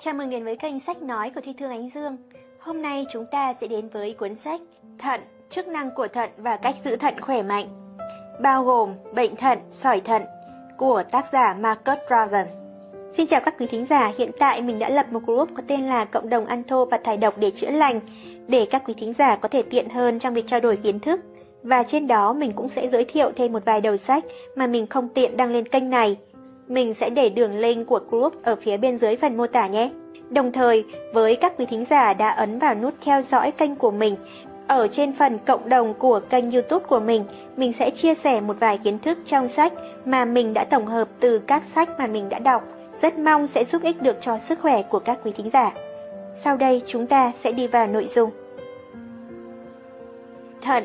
Chào mừng đến với kênh sách nói của Thi Thương Ánh Dương. Hôm nay chúng ta sẽ đến với cuốn sách Thận, chức năng của thận và cách giữ thận khỏe mạnh, bao gồm bệnh thận, sỏi thận của tác giả Markus Rothkranz. Xin chào các quý thính giả, hiện tại mình đã lập một group có tên là Cộng đồng ăn thô và thải độc để chữa lành, để các quý thính giả có thể tiện hơn trong việc trao đổi kiến thức. Và trên đó mình cũng sẽ giới thiệu thêm một vài đầu sách mà mình không tiện đăng lên kênh này. Mình sẽ để đường link của group ở phía bên dưới phần mô tả nhé. Đồng thời, với các quý thính giả đã ấn vào nút theo dõi kênh của mình, ở trên phần cộng đồng của kênh YouTube của mình sẽ chia sẻ một vài kiến thức trong sách mà mình đã tổng hợp từ các sách mà mình đã đọc. Rất mong sẽ giúp ích được cho sức khỏe của các quý thính giả. Sau đây chúng ta sẽ đi vào nội dung. Thận.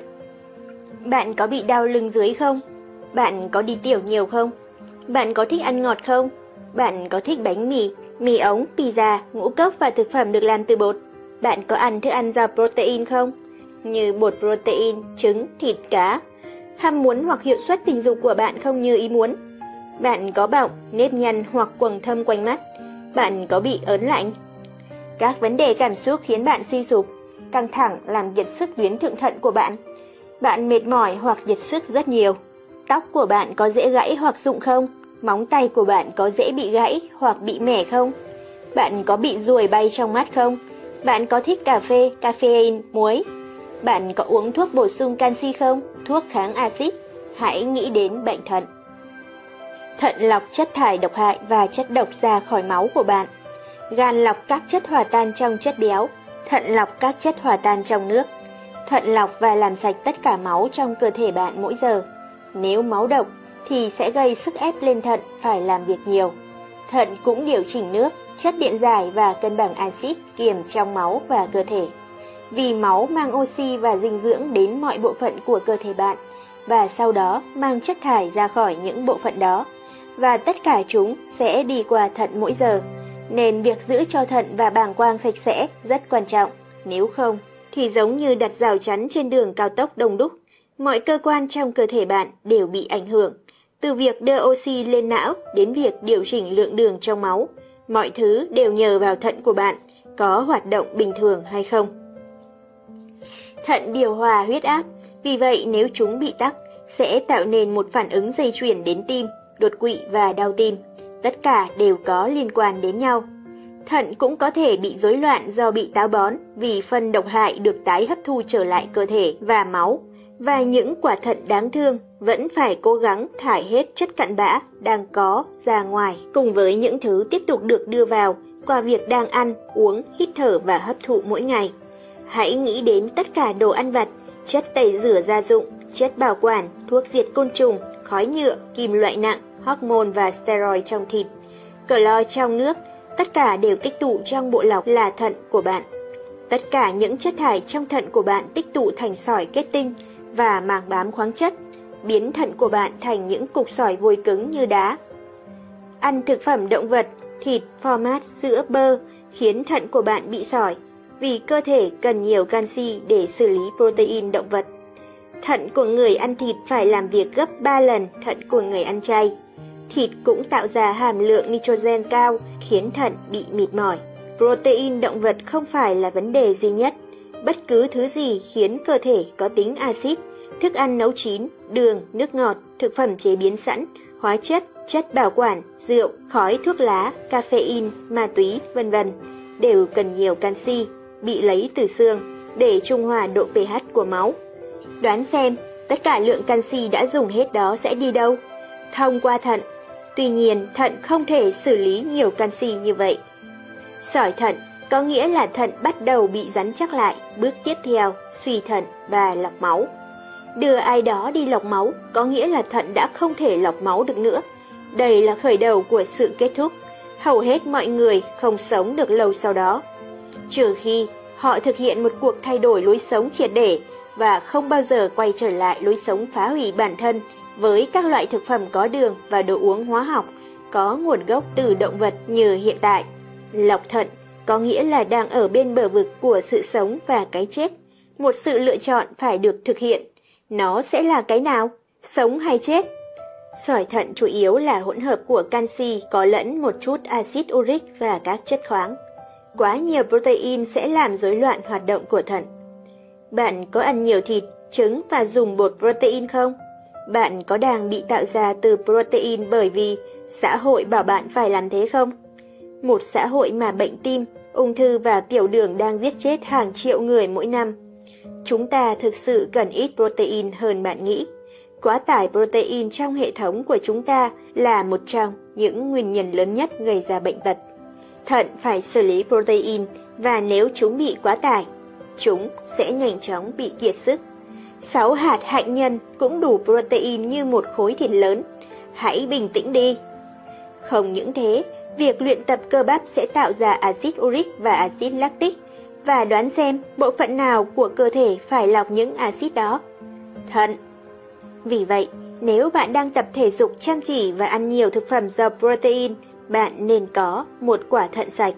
Bạn có bị đau lưng dưới không? Bạn có đi tiểu nhiều không? Bạn có thích ăn ngọt không? Bạn có thích bánh mì, mì ống, pizza, ngũ cốc và thực phẩm được làm từ bột? Bạn có ăn thức ăn giàu protein không? Như bột protein, trứng, thịt, cá. Ham muốn hoặc hiệu suất tình dục của bạn không như ý muốn. Bạn có bọng, nếp nhăn hoặc quầng thâm quanh mắt. Bạn có bị ớn lạnh. Các vấn đề cảm xúc khiến bạn suy sụp, căng thẳng làm kiệt sức tuyến thượng thận của bạn. Bạn mệt mỏi hoặc kiệt sức rất nhiều. Tóc của bạn có dễ gãy hoặc rụng không? Móng tay của bạn có dễ bị gãy hoặc bị mẻ không? Bạn có bị ruồi bay trong mắt không? Bạn có thích cà phê, caffeine, muối? Bạn có uống thuốc bổ sung canxi không? Thuốc kháng axit? Hãy nghĩ đến bệnh thận. Thận lọc chất thải độc hại và chất độc ra khỏi máu của bạn. Gan lọc các chất hòa tan trong chất béo. Thận lọc các chất hòa tan trong nước. Thận lọc và làm sạch tất cả máu trong cơ thể bạn mỗi giờ. Nếu máu độc thì sẽ gây sức ép lên thận phải làm việc nhiều. Thận cũng điều chỉnh nước, chất điện giải và cân bằng axit kiềm trong máu và cơ thể. Vì máu mang oxy và dinh dưỡng đến mọi bộ phận của cơ thể bạn và sau đó mang chất thải ra khỏi những bộ phận đó. Và tất cả chúng sẽ đi qua thận mỗi giờ. Nên việc giữ cho thận và bàng quang sạch sẽ rất quan trọng. Nếu không thì giống như đặt rào chắn trên đường cao tốc đông đúc. Mọi cơ quan trong cơ thể bạn đều bị ảnh hưởng, từ việc đưa oxy lên não đến việc điều chỉnh lượng đường trong máu. Mọi thứ đều nhờ vào thận của bạn có hoạt động bình thường hay không. Thận điều hòa huyết áp, vì vậy nếu chúng bị tắc, sẽ tạo nên một phản ứng dây chuyền đến tim, đột quỵ và đau tim. Tất cả đều có liên quan đến nhau. Thận cũng có thể bị rối loạn do bị táo bón vì phân độc hại được tái hấp thu trở lại cơ thể và máu. Và những quả thận đáng thương vẫn phải cố gắng thải hết chất cặn bã đang có ra ngoài cùng với những thứ tiếp tục được đưa vào qua việc đang ăn, uống, hít thở và hấp thụ mỗi ngày. Hãy nghĩ đến tất cả đồ ăn vặt, chất tẩy rửa gia dụng, chất bảo quản, thuốc diệt côn trùng, khói nhựa, kim loại nặng, hormone và steroid trong thịt, clo trong nước, tất cả đều tích tụ trong bộ lọc là thận của bạn. Tất cả những chất thải trong thận của bạn tích tụ thành sỏi kết tinh và màng bám khoáng chất, biến thận của bạn thành những cục sỏi vôi cứng như đá. Ăn thực phẩm động vật, thịt, phô mát, sữa, bơ khiến thận của bạn bị sỏi, vì cơ thể cần nhiều canxi để xử lý protein động vật. Thận của người ăn thịt phải làm việc gấp 3 lần thận của người ăn chay. Thịt cũng tạo ra hàm lượng nitrogen cao khiến thận bị mịt mỏi. Protein động vật không phải là vấn đề duy nhất. Bất cứ thứ gì khiến cơ thể có tính axit, thức ăn nấu chín, đường, nước ngọt, thực phẩm chế biến sẵn, hóa chất bảo quản, rượu, khói thuốc lá, caffeine, ma túy, v.v. đều cần nhiều canxi bị lấy từ xương để trung hòa độ pH của máu. Đoán xem tất cả lượng canxi đã dùng hết đó sẽ đi đâu? Thông qua thận. Tuy nhiên, thận không thể xử lý nhiều canxi như vậy. Sỏi thận có nghĩa là thận bắt đầu bị rắn chắc lại, bước tiếp theo, suy thận và lọc máu. Đưa ai đó đi lọc máu có nghĩa là thận đã không thể lọc máu được nữa. Đây là khởi đầu của sự kết thúc. Hầu hết mọi người không sống được lâu sau đó, trừ khi họ thực hiện một cuộc thay đổi lối sống triệt để và không bao giờ quay trở lại lối sống phá hủy bản thân với các loại thực phẩm có đường và đồ uống hóa học có nguồn gốc từ động vật như hiện tại. Lọc thận có nghĩa là đang ở bên bờ vực của sự sống và cái chết. Một sự lựa chọn phải được thực hiện. Nó sẽ là cái nào? Sống hay chết? Sỏi thận chủ yếu là hỗn hợp của canxi có lẫn một chút axit uric và các chất khoáng. Quá nhiều protein sẽ làm rối loạn hoạt động của thận. Bạn có ăn nhiều thịt, trứng và dùng bột protein không? Bạn có đang bị tạo ra từ protein bởi vì xã hội bảo bạn phải làm thế không? Một xã hội mà bệnh tim, ung thư và tiểu đường đang giết chết hàng triệu người mỗi năm. Chúng ta thực sự cần ít protein hơn bạn nghĩ. Quá tải protein trong hệ thống của chúng ta là một trong những nguyên nhân lớn nhất gây ra bệnh tật. Thận phải xử lý protein và nếu chúng bị quá tải, chúng sẽ nhanh chóng bị kiệt sức. 6 hạt hạnh nhân cũng đủ protein như một khối thịt lớn. Hãy bình tĩnh đi. Không những thế, việc luyện tập cơ bắp sẽ tạo ra axit uric và axit lactic và đoán xem bộ phận nào của cơ thể phải lọc những axit đó. Thận. Vì vậy, nếu bạn đang tập thể dục chăm chỉ và ăn nhiều thực phẩm giàu protein, bạn nên có một quả thận sạch.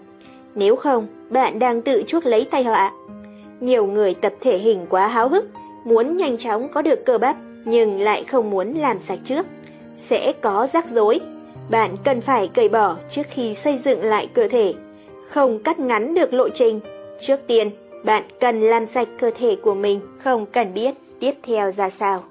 Nếu không, bạn đang tự chuốc lấy tai họa. Nhiều người tập thể hình quá háo hức, muốn nhanh chóng có được cơ bắp nhưng lại không muốn làm sạch trước. Sẽ có rắc rối. Bạn cần phải cởi bỏ trước khi xây dựng lại cơ thể. Không cắt ngắn được lộ trình. Trước tiên, bạn cần làm sạch cơ thể của mình, không cần biết tiếp theo ra sao.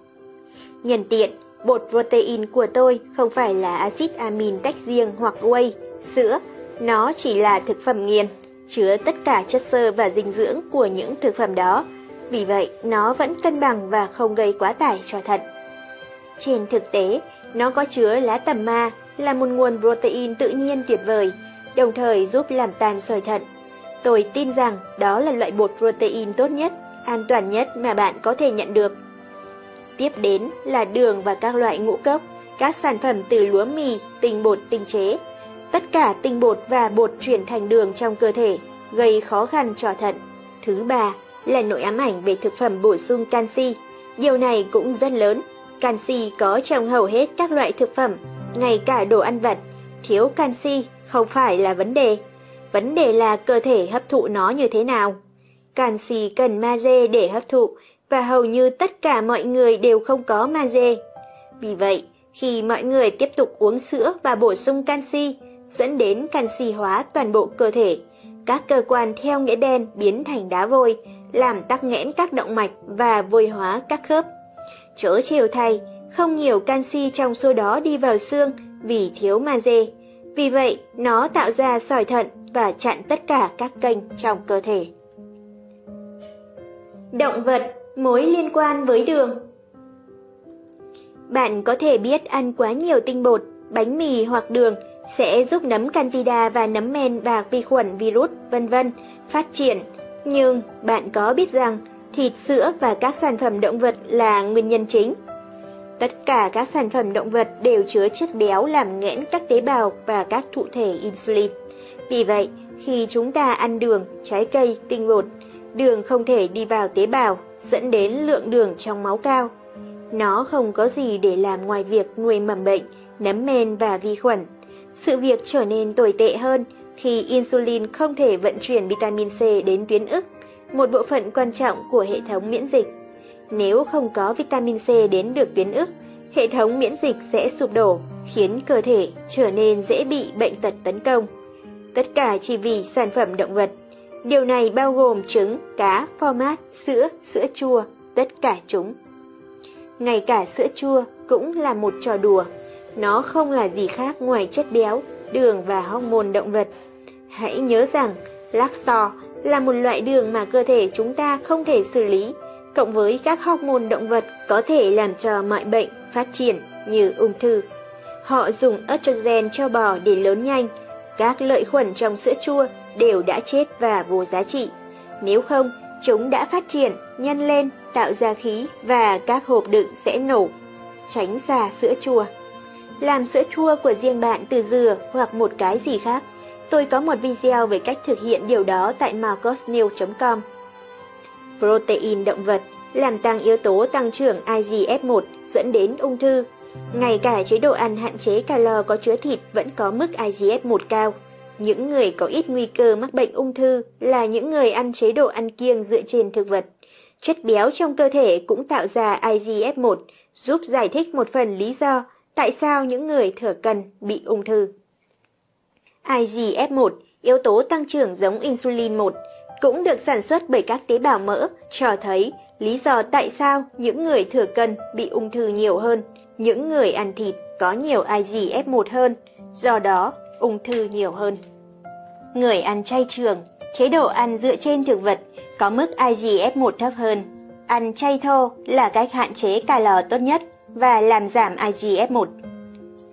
Nhân tiện, bột protein của tôi không phải là axit amin tách riêng hoặc whey, sữa. Nó chỉ là thực phẩm nghiền, chứa tất cả chất xơ và dinh dưỡng của những thực phẩm đó. Vì vậy, nó vẫn cân bằng và không gây quá tải cho thận. Trên thực tế, nó có chứa lá tầm ma, là một nguồn protein tự nhiên tuyệt vời, đồng thời giúp làm tan sỏi thận. Tôi tin rằng đó là loại bột protein tốt nhất, an toàn nhất mà bạn có thể nhận được. Tiếp đến là đường và các loại ngũ cốc, các sản phẩm từ lúa mì, tinh bột tinh chế. Tất cả tinh bột và bột chuyển thành đường trong cơ thể, gây khó khăn cho thận. Thứ ba là nỗi ám ảnh về thực phẩm bổ sung canxi. Điều này cũng rất lớn. Canxi có trong hầu hết các loại thực phẩm, ngay cả đồ ăn vặt. Thiếu canxi không phải là vấn đề. Vấn đề là cơ thể hấp thụ nó như thế nào. Canxi cần magie để hấp thụ và hầu như tất cả mọi người đều không có magie. Vì vậy, khi mọi người tiếp tục uống sữa và bổ sung canxi, dẫn đến canxi hóa toàn bộ cơ thể, các cơ quan theo nghĩa đen biến thành đá vôi, làm tắc nghẽn các động mạch và vôi hóa các khớp. Chớ trêu thay, không nhiều canxi trong số đó đi vào xương vì thiếu magie. Vì vậy, nó tạo ra sỏi thận và chặn tất cả các kênh trong cơ thể. Động vật, mối liên quan với đường. Bạn có thể biết ăn quá nhiều tinh bột, bánh mì hoặc đường sẽ giúp nấm candida và nấm men và vi khuẩn virus v.v. phát triển. Nhưng bạn có biết rằng thịt, sữa và các sản phẩm động vật là nguyên nhân chính? Tất cả các sản phẩm động vật đều chứa chất béo làm nghẽn các tế bào và các thụ thể insulin. Vì vậy, khi chúng ta ăn đường, trái cây, tinh bột, đường không thể đi vào tế bào, dẫn đến lượng đường trong máu cao. Nó không có gì để làm ngoài việc nuôi mầm bệnh, nấm men và vi khuẩn. Sự việc trở nên tồi tệ hơn khi insulin không thể vận chuyển vitamin C đến tuyến ức, một bộ phận quan trọng của hệ thống miễn dịch. Nếu không có vitamin C đến được tuyến ức, hệ thống miễn dịch sẽ sụp đổ, khiến cơ thể trở nên dễ bị bệnh tật tấn công. Tất cả chỉ vì sản phẩm động vật. Điều này bao gồm trứng, cá, phô mát, sữa, sữa chua, tất cả chúng. Ngay cả sữa chua cũng là một trò đùa. Nó không là gì khác ngoài chất béo, đường và hormone động vật. Hãy nhớ rằng, lactose là một loại đường mà cơ thể chúng ta không thể xử lý, cộng với các hormone động vật có thể làm cho mọi bệnh phát triển như ung thư. Họ dùng estrogen cho bò để lớn nhanh. Các lợi khuẩn trong sữa chua đều đã chết và vô giá trị. Nếu không, chúng đã phát triển, nhân lên, tạo ra khí và các hộp đựng sẽ nổ. Tránh xa sữa chua. Làm sữa chua của riêng bạn từ dừa hoặc một cái gì khác. Tôi có một video về cách thực hiện điều đó tại markusrothkranz.com. Protein động vật làm tăng yếu tố tăng trưởng IGF-1 dẫn đến ung thư. Ngay cả chế độ ăn hạn chế calo có chứa thịt vẫn có mức IGF-1 cao. Những người có ít nguy cơ mắc bệnh ung thư là những người ăn chế độ ăn kiêng dựa trên thực vật. Chất béo trong cơ thể cũng tạo ra IGF-1, giúp giải thích một phần lý do Tại sao những người thừa cân bị ung thư? IGF-1, yếu tố tăng trưởng giống insulin 1, cũng được sản xuất bởi các tế bào mỡ, cho thấy lý do tại sao những người thừa cân bị ung thư nhiều hơn, những người ăn thịt có nhiều IGF-1 hơn, do đó ung thư nhiều hơn. Người ăn chay trường, chế độ ăn dựa trên thực vật, có mức IGF-1 thấp hơn. Ăn chay thô là cách hạn chế calo tốt nhất và làm giảm IGF-1.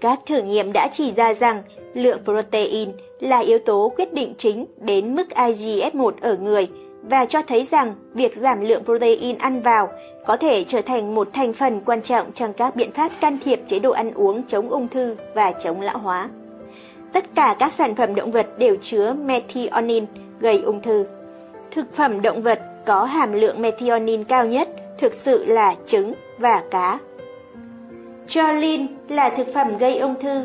Các thử nghiệm đã chỉ ra rằng lượng protein là yếu tố quyết định chính đến mức IGF-1 ở người và cho thấy rằng việc giảm lượng protein ăn vào có thể trở thành một thành phần quan trọng trong các biện pháp can thiệp chế độ ăn uống chống ung thư và chống lão hóa. Tất cả các sản phẩm động vật đều chứa methionine gây ung thư. Thực phẩm động vật có hàm lượng methionine cao nhất thực sự là trứng và cá. Choline là thực phẩm gây ung thư.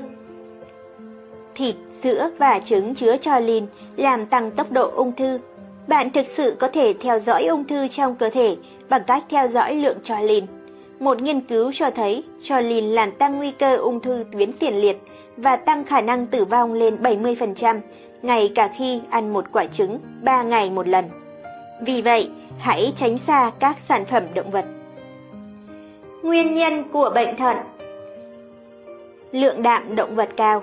Thịt, sữa và trứng chứa choline làm tăng tốc độ ung thư. Bạn thực sự có thể theo dõi ung thư trong cơ thể bằng cách theo dõi lượng choline. Một nghiên cứu cho thấy choline làm tăng nguy cơ ung thư tuyến tiền liệt và tăng khả năng tử vong lên 70%, ngay cả khi ăn một quả trứng 3 ngày một lần. Vì vậy, hãy tránh xa các sản phẩm động vật. Nguyên nhân của bệnh thận. Lượng đạm động vật cao.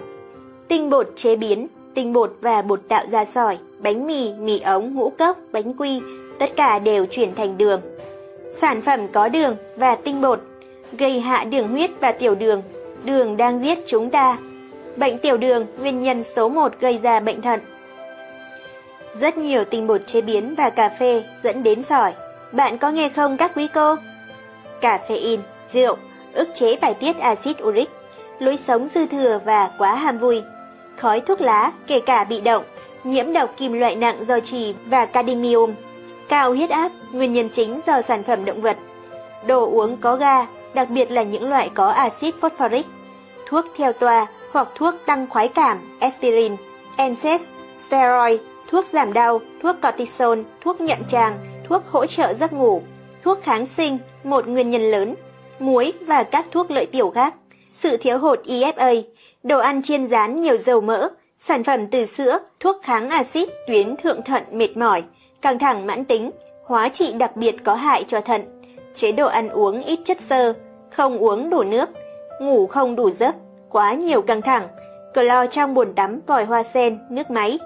Tinh bột chế biến, tinh bột và bột tạo ra sỏi, bánh mì, mì ống, ngũ cốc, bánh quy, tất cả đều chuyển thành đường. Sản phẩm có đường và tinh bột gây hạ đường huyết và tiểu đường. Đường đang giết chúng ta. Bệnh tiểu đường, nguyên nhân số 1 gây ra bệnh thận. Rất nhiều tinh bột chế biến và cà phê dẫn đến sỏi. Bạn có nghe không các quý cô? Caffeine, rượu, ức chế bài tiết axit uric, lối sống dư thừa và quá ham vui, khói thuốc lá kể cả bị động, nhiễm độc kim loại nặng do chì và cadmium, cao huyết áp, nguyên nhân chính do sản phẩm động vật, đồ uống có ga, đặc biệt là những loại có axit phosphoric, thuốc theo toa hoặc thuốc tăng khoái cảm, aspirin, NSAID, steroid, thuốc giảm đau, thuốc cortisone, thuốc nhuận tràng, thuốc hỗ trợ giấc ngủ, thuốc kháng sinh, một nguyên nhân lớn, muối và các thuốc lợi tiểu khác, sự thiếu hụt EPA, đồ ăn chiên rán nhiều dầu mỡ, sản phẩm từ sữa, thuốc kháng axit, tuyến thượng thận mệt mỏi, căng thẳng mãn tính, hóa trị đặc biệt có hại cho thận, chế độ ăn uống ít chất xơ, không uống đủ nước, ngủ không đủ giấc, quá nhiều căng thẳng, clo trong bồn tắm, vòi hoa sen, nước máy,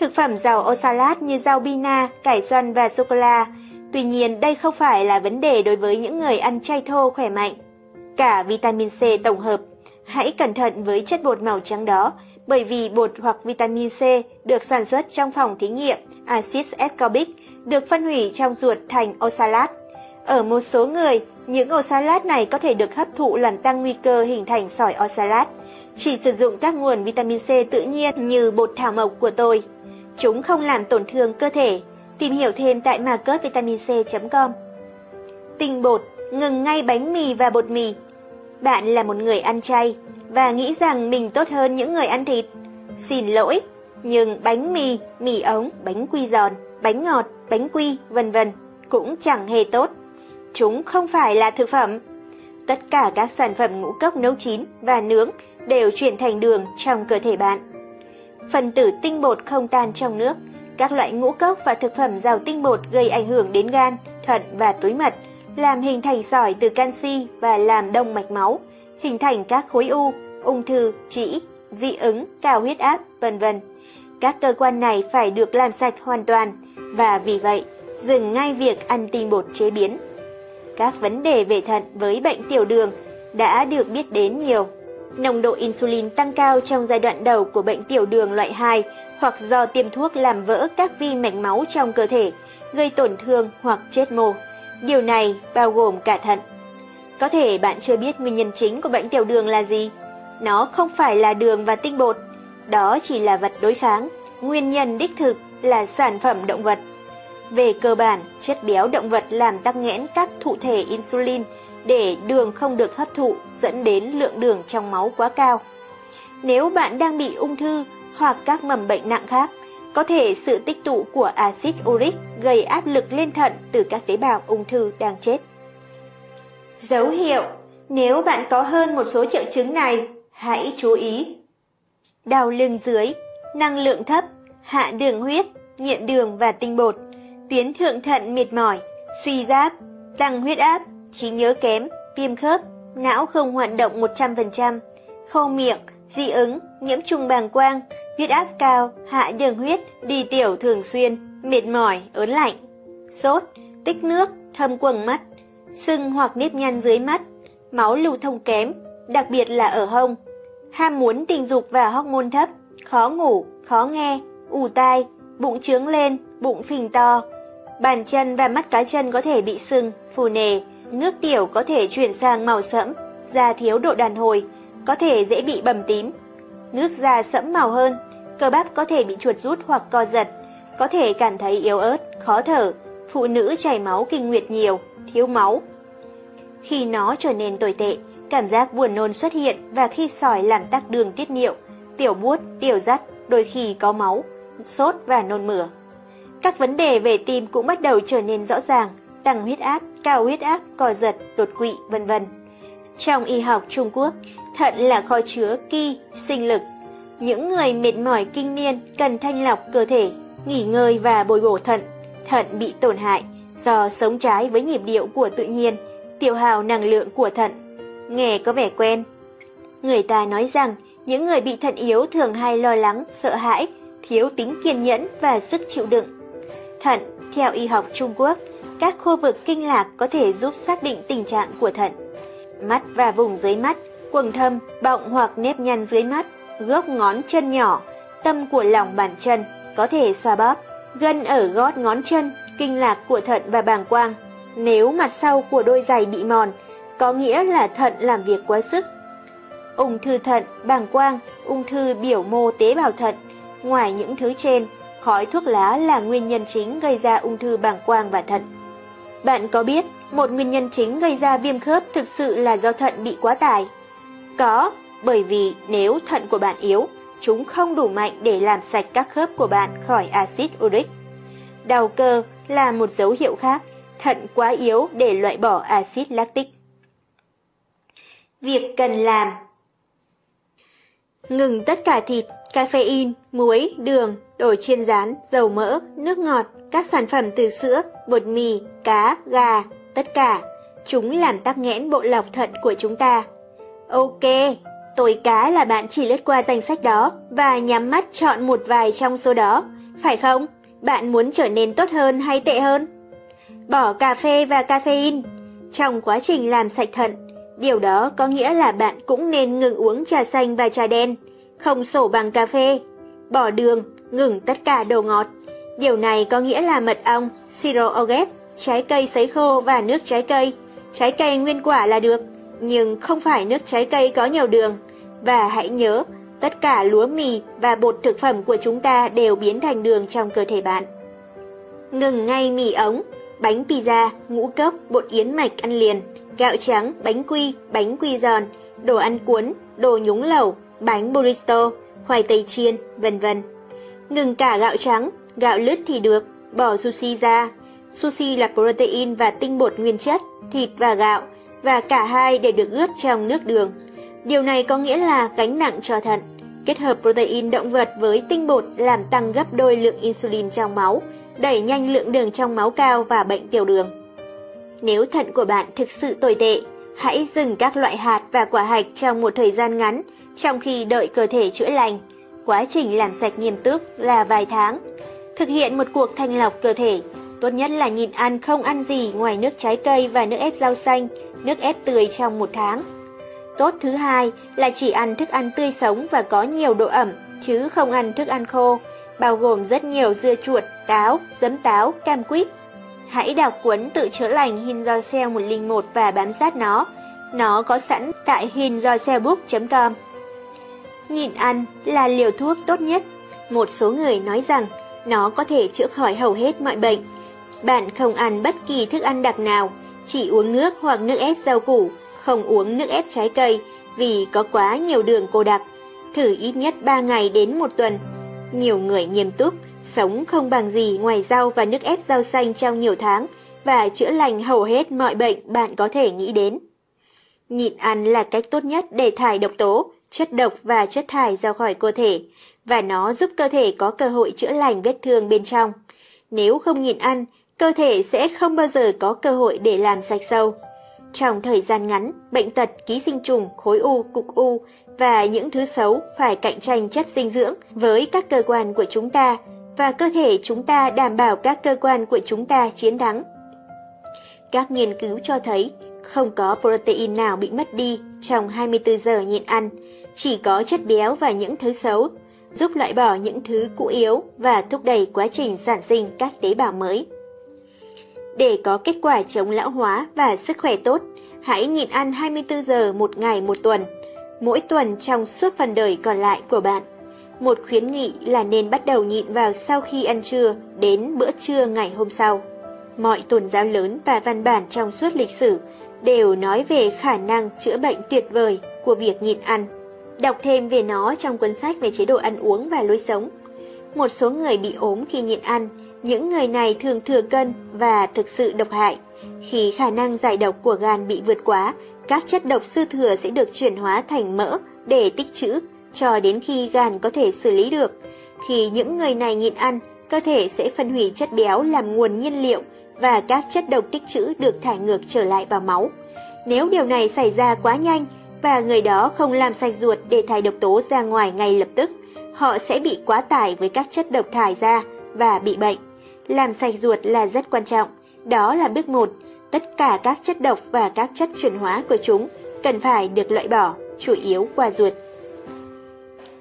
thực phẩm giàu oxalat như rau bina, cải xoăn và sô-cô-la. Tuy nhiên, đây không phải là vấn đề đối với những người ăn chay thô khỏe mạnh. Cả vitamin C tổng hợp, hãy cẩn thận với chất bột màu trắng đó, bởi vì bột hoặc vitamin C được sản xuất trong phòng thí nghiệm axit ascorbic được phân hủy trong ruột thành oxalat. Ở một số người, những oxalat này có thể được hấp thụ làm tăng nguy cơ hình thành sỏi oxalat. Chỉ sử dụng các nguồn vitamin C tự nhiên như bột thảo mộc của tôi. Chúng không làm tổn thương cơ thể. Tìm hiểu thêm tại markusrothkranz.com. Tinh bột, ngừng ngay bánh mì và bột mì. Bạn là một người ăn chay và nghĩ rằng mình tốt hơn những người ăn thịt. Xin lỗi, nhưng bánh mì, mì ống, bánh quy giòn, bánh ngọt, bánh quy, vân vân cũng chẳng hề tốt. Chúng không phải là thực phẩm. Tất cả các sản phẩm ngũ cốc nấu chín và nướng đều chuyển thành đường trong cơ thể bạn. Phần tử tinh bột không tan trong nước. Các loại ngũ cốc và thực phẩm giàu tinh bột gây ảnh hưởng đến gan, thận và túi mật, làm hình thành sỏi từ canxi và làm đông mạch máu, hình thành các khối u, ung thư, trĩ, dị ứng, cao huyết áp, vân vân. Các cơ quan này phải được làm sạch hoàn toàn và vì vậy, dừng ngay việc ăn tinh bột chế biến. Các vấn đề về thận với bệnh tiểu đường đã được biết đến nhiều. Nồng độ insulin tăng cao trong giai đoạn đầu của bệnh tiểu đường loại 2 hoặc do tiêm thuốc làm vỡ các vi mạch máu trong cơ thể, gây tổn thương hoặc chết mô. Điều này bao gồm cả thận. Có thể bạn chưa biết nguyên nhân chính của bệnh tiểu đường là gì. Nó không phải là đường và tinh bột. Đó chỉ là vật đối kháng. Nguyên nhân đích thực là sản phẩm động vật. Về cơ bản, chất béo động vật làm tắc nghẽn các thụ thể insulin để đường không được hấp thụ, dẫn đến lượng đường trong máu quá cao. Nếu bạn đang bị ung thư hoặc các mầm bệnh nặng khác, có thể sự tích tụ của axit uric gây áp lực lên thận từ các tế bào ung thư đang chết. Dấu hiệu Nếu bạn có hơn một số triệu chứng này, hãy chú ý. Đau lưng dưới, năng lượng thấp, hạ đường huyết, nghiện đường và tinh bột, tuyến thượng thận mệt mỏi, suy giáp, tăng huyết áp, trí nhớ kém, viêm khớp, não không hoạt động 100%, khô miệng, dị ứng, nhiễm trùng bàng quang, huyết áp cao, hạ đường huyết, đi tiểu thường xuyên, mệt mỏi, ớn lạnh, sốt, tích nước, thâm quầng mắt, sưng hoặc nếp nhăn dưới mắt, máu lưu thông kém, đặc biệt là ở hông, ham muốn tình dục và hormone thấp, khó ngủ, khó nghe, ù tai, bụng trướng lên, bụng phình to, bàn chân và mắt cá chân có thể bị sưng, phù nề, nước tiểu có thể chuyển sang màu sẫm, da thiếu độ đàn hồi, có thể dễ bị bầm tím, nước da sẫm màu hơn, cơ bắp có thể bị chuột rút hoặc co giật, có thể cảm thấy yếu ớt, khó thở, phụ nữ chảy máu kinh nguyệt nhiều, thiếu máu. Khi nó trở nên tồi tệ, cảm giác buồn nôn xuất hiện và khi sỏi làm tắc đường tiết niệu, tiểu buốt, tiểu dắt, đôi khi có máu, sốt và nôn mửa. Các vấn đề về tim cũng bắt đầu trở nên rõ ràng, tăng huyết áp, cao huyết áp, co giật, đột quỵ, vân vân. Trong y học Trung Quốc, thận là kho chứa ki, sinh lực. Những người mệt mỏi kinh niên cần thanh lọc cơ thể, nghỉ ngơi và bồi bổ thận. Thận bị tổn hại do sống trái với nhịp điệu của tự nhiên, tiêu hao năng lượng của thận. Nghe có vẻ quen. Người ta nói rằng những người bị thận yếu thường hay lo lắng, sợ hãi, thiếu tính kiên nhẫn và sức chịu đựng. Thận, theo y học Trung Quốc, các khu vực kinh lạc có thể giúp xác định tình trạng của thận. Mắt và vùng dưới mắt, quầng thâm, bọng hoặc nếp nhăn dưới mắt, gốc ngón chân nhỏ, tâm của lòng bàn chân có thể xoa bóp, gân ở gót ngón chân, kinh lạc của thận và bàng quang. Nếu mặt sau của đôi giày bị mòn, có nghĩa là thận làm việc quá sức. Ung thư thận, bàng quang, ung thư biểu mô tế bào thận. Ngoài những thứ trên, khói thuốc lá là nguyên nhân chính gây ra ung thư bàng quang và thận. Bạn có biết một nguyên nhân chính gây ra viêm khớp thực sự là do thận bị quá tải? Có, bởi vì nếu thận của bạn yếu, chúng không đủ mạnh để làm sạch các khớp của bạn khỏi axit uric. Đau cơ là một dấu hiệu khác, thận quá yếu để loại bỏ axit lactic. Việc cần làm: ngừng tất cả thịt, caffeine, muối, đường, đồ chiên rán, dầu mỡ, nước ngọt, các sản phẩm từ sữa, bột mì, cá, gà, tất cả. Chúng làm tắc nghẽn bộ lọc thận của chúng ta. Ok, tôi cá là bạn chỉ lướt qua danh sách đó và nhắm mắt chọn một vài trong số đó, phải không? Bạn muốn trở nên tốt hơn hay tệ hơn? Bỏ cà phê và caffeine. Trong quá trình làm sạch thận, điều đó có nghĩa là bạn cũng nên ngừng uống trà xanh và trà đen, không sổ bằng cà phê. Bỏ đường, ngừng tất cả đồ ngọt. Điều này có nghĩa là mật ong, siro orgeat, trái cây sấy khô và nước trái cây nguyên quả là được, nhưng không phải nước trái cây có nhiều đường. Và hãy nhớ, tất cả lúa mì và bột thực phẩm của chúng ta đều biến thành đường trong cơ thể bạn. Ngừng ngay mì ống, bánh pizza, ngũ cốc, bột yến mạch ăn liền, gạo trắng, bánh quy giòn, đồ ăn cuốn, đồ nhúng lẩu, bánh burrito, khoai tây chiên, vân vân. Ngừng cả gạo trắng, gạo lứt thì được, bỏ sushi ra. Sushi là protein và tinh bột nguyên chất, thịt và gạo, và cả hai đều được ướp trong nước đường. Điều này có nghĩa là gánh nặng cho thận. Kết hợp protein động vật với tinh bột làm tăng gấp đôi lượng insulin trong máu, đẩy nhanh lượng đường trong máu cao và bệnh tiểu đường. Nếu thận của bạn thực sự tồi tệ, hãy dừng các loại hạt và quả hạch trong một thời gian ngắn, trong khi đợi cơ thể chữa lành. Quá trình làm sạch nghiêm túc là vài tháng. Thực hiện một cuộc thanh lọc cơ thể, tốt nhất là nhịn ăn không ăn gì ngoài nước trái cây và nước ép rau xanh, nước ép tươi trong một tháng. Tốt thứ hai là chỉ ăn thức ăn tươi sống và có nhiều độ ẩm, chứ không ăn thức ăn khô, bao gồm rất nhiều dưa chuột, táo, giấm táo, cam quýt. Hãy đọc cuốn tự chữa lành HinduCell 101 và bám sát nó. Nó có sẵn tại HinduCellBook.com. Nhịn ăn là liều thuốc tốt nhất. Một số người nói rằng nó có thể chữa khỏi hầu hết mọi bệnh. Bạn không ăn bất kỳ thức ăn đặc nào, chỉ uống nước hoặc nước ép rau củ, không uống nước ép trái cây vì có quá nhiều đường cô đặc. Thử ít nhất 3 ngày đến 1 tuần. Nhiều người nghiêm túc sống không bằng gì ngoài rau và nước ép rau xanh trong nhiều tháng và chữa lành hầu hết mọi bệnh bạn có thể nghĩ đến. Nhịn ăn là cách tốt nhất để thải độc tố, chất độc và chất thải ra khỏi cơ thể, và nó giúp cơ thể có cơ hội chữa lành vết thương bên trong. Nếu không nhịn ăn, cơ thể sẽ không bao giờ có cơ hội để làm sạch sâu. Trong thời gian ngắn, bệnh tật, ký sinh trùng, khối u, cục u và những thứ xấu phải cạnh tranh chất dinh dưỡng với các cơ quan của chúng ta, và cơ thể chúng ta đảm bảo các cơ quan của chúng ta chiến thắng. Các nghiên cứu cho thấy không có protein nào bị mất đi trong 24 giờ nhịn ăn, chỉ có chất béo và những thứ xấu, giúp loại bỏ những thứ cũ yếu và thúc đẩy quá trình sản sinh các tế bào mới. Để có kết quả chống lão hóa và sức khỏe tốt, hãy nhịn ăn 24 giờ một ngày một tuần, mỗi tuần trong suốt phần đời còn lại của bạn. Một khuyến nghị là nên bắt đầu nhịn vào sau khi ăn trưa đến bữa trưa ngày hôm sau. Mọi tôn giáo lớn và văn bản trong suốt lịch sử đều nói về khả năng chữa bệnh tuyệt vời của việc nhịn ăn. Đọc thêm về nó trong cuốn sách về chế độ ăn uống và lối sống. Một số người bị ốm khi nhịn ăn, những người này thường thừa cân và thực sự độc hại. Khi khả năng giải độc của gan bị vượt quá, các chất độc dư thừa sẽ được chuyển hóa thành mỡ để tích trữ cho đến khi gan có thể xử lý được. Khi những người này nhịn ăn, cơ thể sẽ phân hủy chất béo làm nguồn nhiên liệu và các chất độc tích trữ được thải ngược trở lại vào máu. Nếu điều này xảy ra quá nhanh và người đó không làm sạch ruột để thải độc tố ra ngoài ngay lập tức, họ sẽ bị quá tải với các chất độc thải ra và bị bệnh. Làm sạch ruột là rất quan trọng, đó là bước 1. Tất cả các chất độc và các chất chuyển hóa của chúng cần phải được loại bỏ, chủ yếu qua ruột.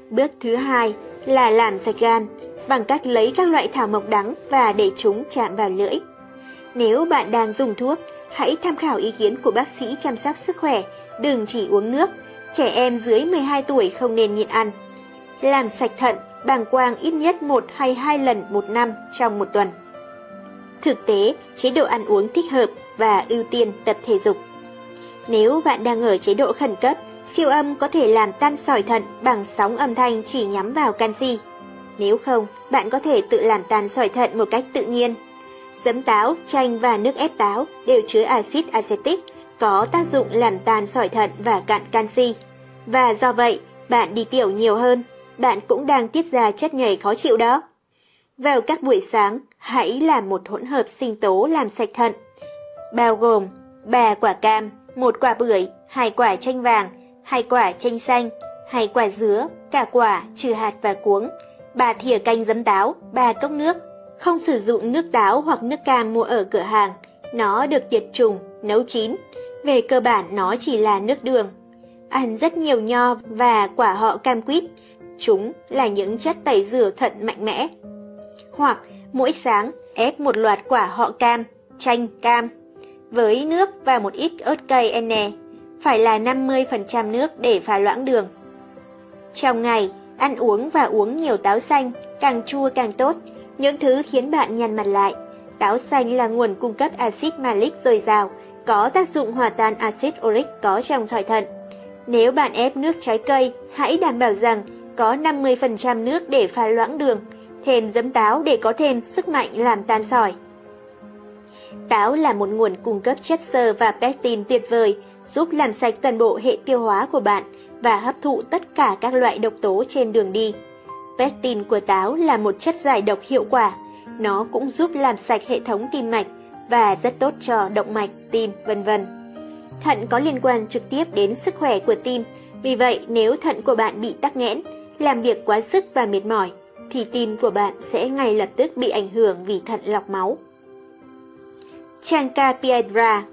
Bước thứ 2 là làm sạch gan bằng cách lấy các loại thảo mộc đắng và để chúng chạm vào lưỡi. Nếu bạn đang dùng thuốc, hãy tham khảo ý kiến của bác sĩ chăm sóc sức khỏe, đừng chỉ uống nước. Trẻ em dưới 12 tuổi không nên nhịn ăn. Làm sạch thận, bàng quang ít nhất 1 hay 2 lần một năm trong một tuần. Thực tế, chế độ ăn uống thích hợp và ưu tiên tập thể dục. Nếu bạn đang ở chế độ khẩn cấp, siêu âm có thể làm tan sỏi thận bằng sóng âm thanh chỉ nhắm vào canxi. Nếu không, bạn có thể tự làm tan sỏi thận một cách tự nhiên. Giấm táo, chanh và nước ép táo đều chứa axit acetic, có tác dụng làm tan sỏi thận và cạn canxi. Và do vậy, bạn đi tiểu nhiều hơn, bạn cũng đang tiết ra chất nhầy khó chịu đó. Vào các buổi sáng, hãy làm một hỗn hợp sinh tố làm sạch thận, bao gồm 3 quả cam, 1 quả bưởi, 2 quả chanh vàng, 2 quả chanh xanh, 2 quả dứa, cả quả trừ hạt và cuống, 3 thìa canh giấm táo, 3 cốc nước. Không sử dụng nước táo hoặc nước cam mua ở cửa hàng, nó được tiệt trùng, nấu chín. Về cơ bản nó chỉ là nước đường. Ăn rất nhiều nho và quả họ cam quýt, chúng là những chất tẩy rửa thận mạnh mẽ. Hoặc mỗi sáng ép một loạt quả họ cam, chanh cam với nước và một ít ớt cây ene, phải là 50% nước để pha loãng đường. Trong ngày, ăn uống và uống nhiều táo xanh, càng chua càng tốt, những thứ khiến bạn nhăn mặt lại. Táo xanh là nguồn cung cấp axit malic dồi dào, có tác dụng hòa tan axit uric có trong sỏi thận. Nếu bạn ép nước trái cây, hãy đảm bảo rằng có 50% nước để pha loãng đường, thêm giấm táo để có thêm sức mạnh làm tan sỏi. Táo là một nguồn cung cấp chất xơ và pectin tuyệt vời, giúp làm sạch toàn bộ hệ tiêu hóa của bạn và hấp thụ tất cả các loại độc tố trên đường đi. Pectin của táo là một chất giải độc hiệu quả, nó cũng giúp làm sạch hệ thống tim mạch và rất tốt cho động mạch, tim, vân vân. Thận có liên quan trực tiếp đến sức khỏe của tim, vì vậy nếu thận của bạn bị tắc nghẽn, làm việc quá sức và mệt mỏi, thì tim của bạn sẽ ngay lập tức bị ảnh hưởng vì thận lọc máu. Chanca Piedra,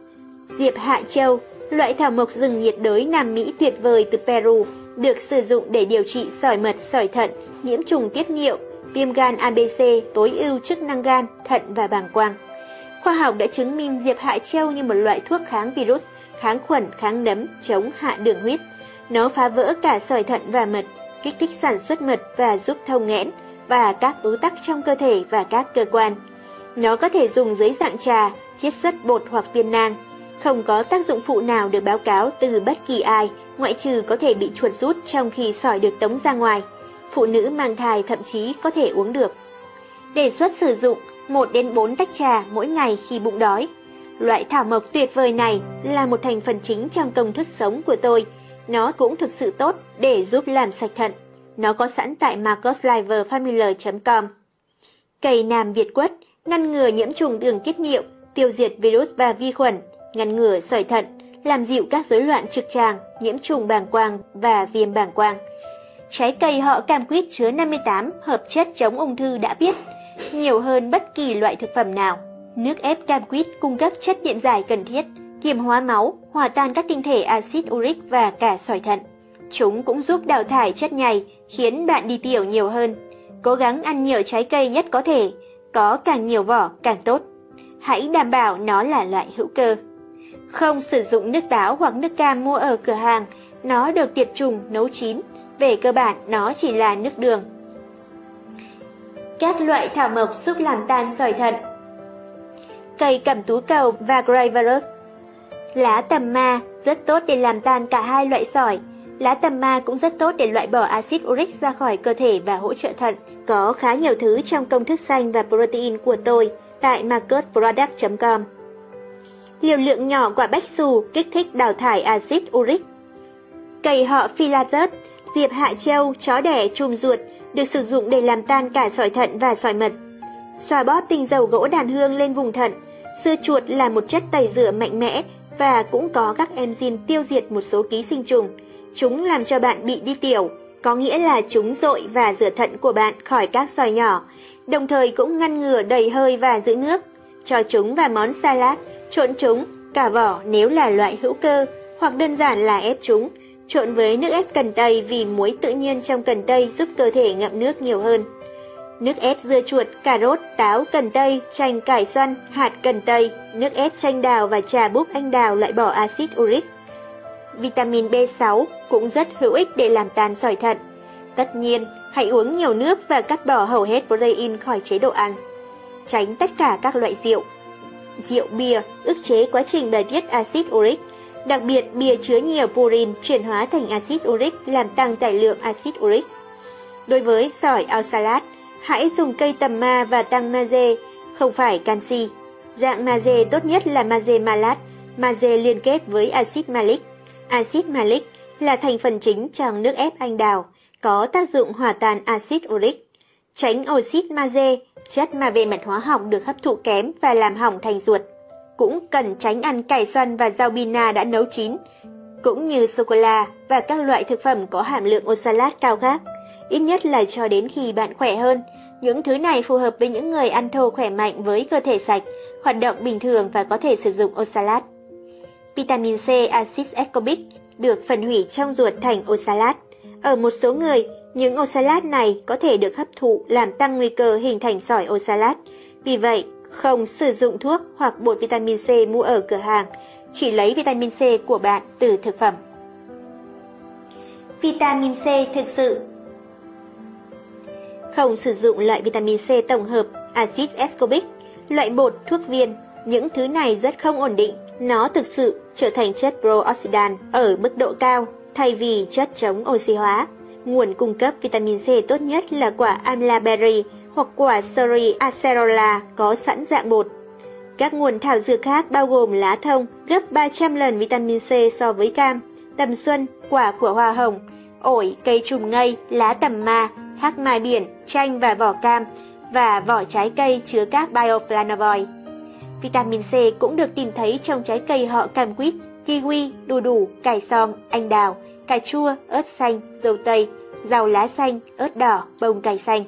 Diệp Hạ Châu, loại thảo mộc rừng nhiệt đới Nam Mỹ tuyệt vời từ Peru, được sử dụng để điều trị sỏi mật, sỏi thận, nhiễm trùng tiết niệu, viêm gan ABC, tối ưu chức năng gan, thận và bàng quang. Khoa học đã chứng minh Diệp Hạ Châu như một loại thuốc kháng virus, kháng khuẩn, kháng nấm, chống hạ đường huyết. Nó phá vỡ cả sỏi thận và mật, kích thích sản xuất mật và giúp thông nghẽn và các ứ tắc trong cơ thể và các cơ quan. Nó có thể dùng dưới dạng trà, chiết xuất bột hoặc viên nang. Không có tác dụng phụ nào được báo cáo từ bất kỳ ai, ngoại trừ có thể bị chuột rút trong khi sỏi được tống ra ngoài. Phụ nữ mang thai thậm chí có thể uống được. Đề xuất sử dụng 1 đến 4 tách trà mỗi ngày khi bụng đói. Loại thảo mộc tuyệt vời này là một thành phần chính trong công thức sống của tôi. Nó cũng thực sự tốt để giúp làm sạch thận. Nó có sẵn tại markusliverfamily.com. Cây nam Việt quất ngăn ngừa nhiễm trùng đường tiết niệu, tiêu diệt virus và vi khuẩn, ngăn ngừa sỏi thận, làm dịu các rối loạn trực tràng, nhiễm trùng bàng quang và viêm bàng quang. Trái cây họ cam quýt chứa 58 hợp chất chống ung thư đã biết, nhiều hơn bất kỳ loại thực phẩm nào. Nước ép cam quýt cung cấp chất điện giải cần thiết, kiềm hóa máu, hòa tan các tinh thể axit uric và cả sỏi thận. Chúng cũng giúp đào thải chất nhầy, khiến bạn đi tiểu nhiều hơn. Cố gắng ăn nhiều trái cây nhất có thể, có càng nhiều vỏ càng tốt. Hãy đảm bảo nó là loại hữu cơ. Không sử dụng nước táo hoặc nước cam mua ở cửa hàng, nó được tiệt trùng nấu chín, về cơ bản nó chỉ là nước đường. Các loại thảo mộc giúp làm tan sỏi thận. Cây cẩm tú cầu và Graveros. Lá tầm ma rất tốt để làm tan cả hai loại sỏi. Lá tầm ma cũng rất tốt để loại bỏ axit uric ra khỏi cơ thể và hỗ trợ thận. Có khá nhiều thứ trong công thức xanh và protein của tôi tại markusrothkranz.com. Liều lượng nhỏ quả bách xù kích thích đào thải axit uric. Cây họ Philatus, Diệp Hạ Châu, chó đẻ trùm ruột được sử dụng để làm tan cả sỏi thận và sỏi mật. Xoa bóp tinh dầu gỗ đàn hương lên vùng thận. Sưa chuột là một chất tẩy rửa mạnh mẽ và cũng có các enzyme tiêu diệt một số ký sinh trùng. Chúng làm cho bạn bị đi tiểu, có nghĩa là chúng dội và rửa thận của bạn khỏi các sỏi nhỏ, đồng thời cũng ngăn ngừa đầy hơi và giữ nước. Cho chúng vào món salad, trộn chúng, cả vỏ nếu là loại hữu cơ, hoặc đơn giản là ép chúng, trộn với nước ép cần tây vì muối tự nhiên trong cần tây giúp cơ thể ngậm nước nhiều hơn. Nước ép dưa chuột, cà rốt, táo, cần tây, chanh cải xoăn, hạt cần tây, nước ép chanh đào và trà búp anh đào loại bỏ axit uric. Vitamin B6 cũng rất hữu ích để làm tan sỏi thận. Tất nhiên, hãy uống nhiều nước và cắt bỏ hầu hết protein khỏi chế độ ăn. Tránh tất cả các loại rượu. Rượu bia ức chế quá trình bài tiết axit uric, đặc biệt bia chứa nhiều purin chuyển hóa thành axit uric làm tăng tải lượng axit uric. Đối với sỏi ao salad, hãy dùng cây tầm ma và tăng magie, không phải canxi. Dạng magie tốt nhất là magie malat, magie liên kết với axit malic. Axit malic là thành phần chính trong nước ép anh đào, có tác dụng hòa tan axit uric. Tránh oxit magie, chất mà về mặt hóa học được hấp thụ kém và làm hỏng thành ruột. Cũng cần tránh ăn cải xoăn và rau bina đã nấu chín, cũng như sô-cô-la và các loại thực phẩm có hàm lượng oxalat cao khác. Ít nhất là cho đến khi bạn khỏe hơn. Những thứ này phù hợp với những người ăn thô khỏe mạnh với cơ thể sạch, hoạt động bình thường và có thể sử dụng oxalat. Vitamin C acid ascorbic được phân hủy trong ruột thành oxalat. Ở một số người, những oxalat này có thể được hấp thụ làm tăng nguy cơ hình thành sỏi oxalat. Vì vậy, không sử dụng thuốc hoặc bột vitamin C mua ở cửa hàng, chỉ lấy vitamin C của bạn từ thực phẩm. Vitamin C thực sự. Không sử dụng loại vitamin C tổng hợp, acid ascorbic, loại bột, thuốc viên. Những thứ này rất không ổn định. Nó thực sự trở thành chất pro-oxidant ở mức độ cao thay vì chất chống oxy hóa. Nguồn cung cấp vitamin C tốt nhất là quả amla berry hoặc quả seri acerola có sẵn dạng bột. Các nguồn thảo dược khác bao gồm lá thông gấp 300 lần vitamin C so với cam, tầm xuân, quả của hoa hồng, ổi, cây trùm ngây, lá tầm ma, hắc mai biển, chanh và vỏ cam, và vỏ trái cây chứa các bioflavonoid. Vitamin C cũng được tìm thấy trong trái cây họ cam quýt, kiwi, đu đủ, cải xòm, anh đào, cà chua, ớt xanh, dâu tây, rau lá xanh, ớt đỏ, bông cải xanh.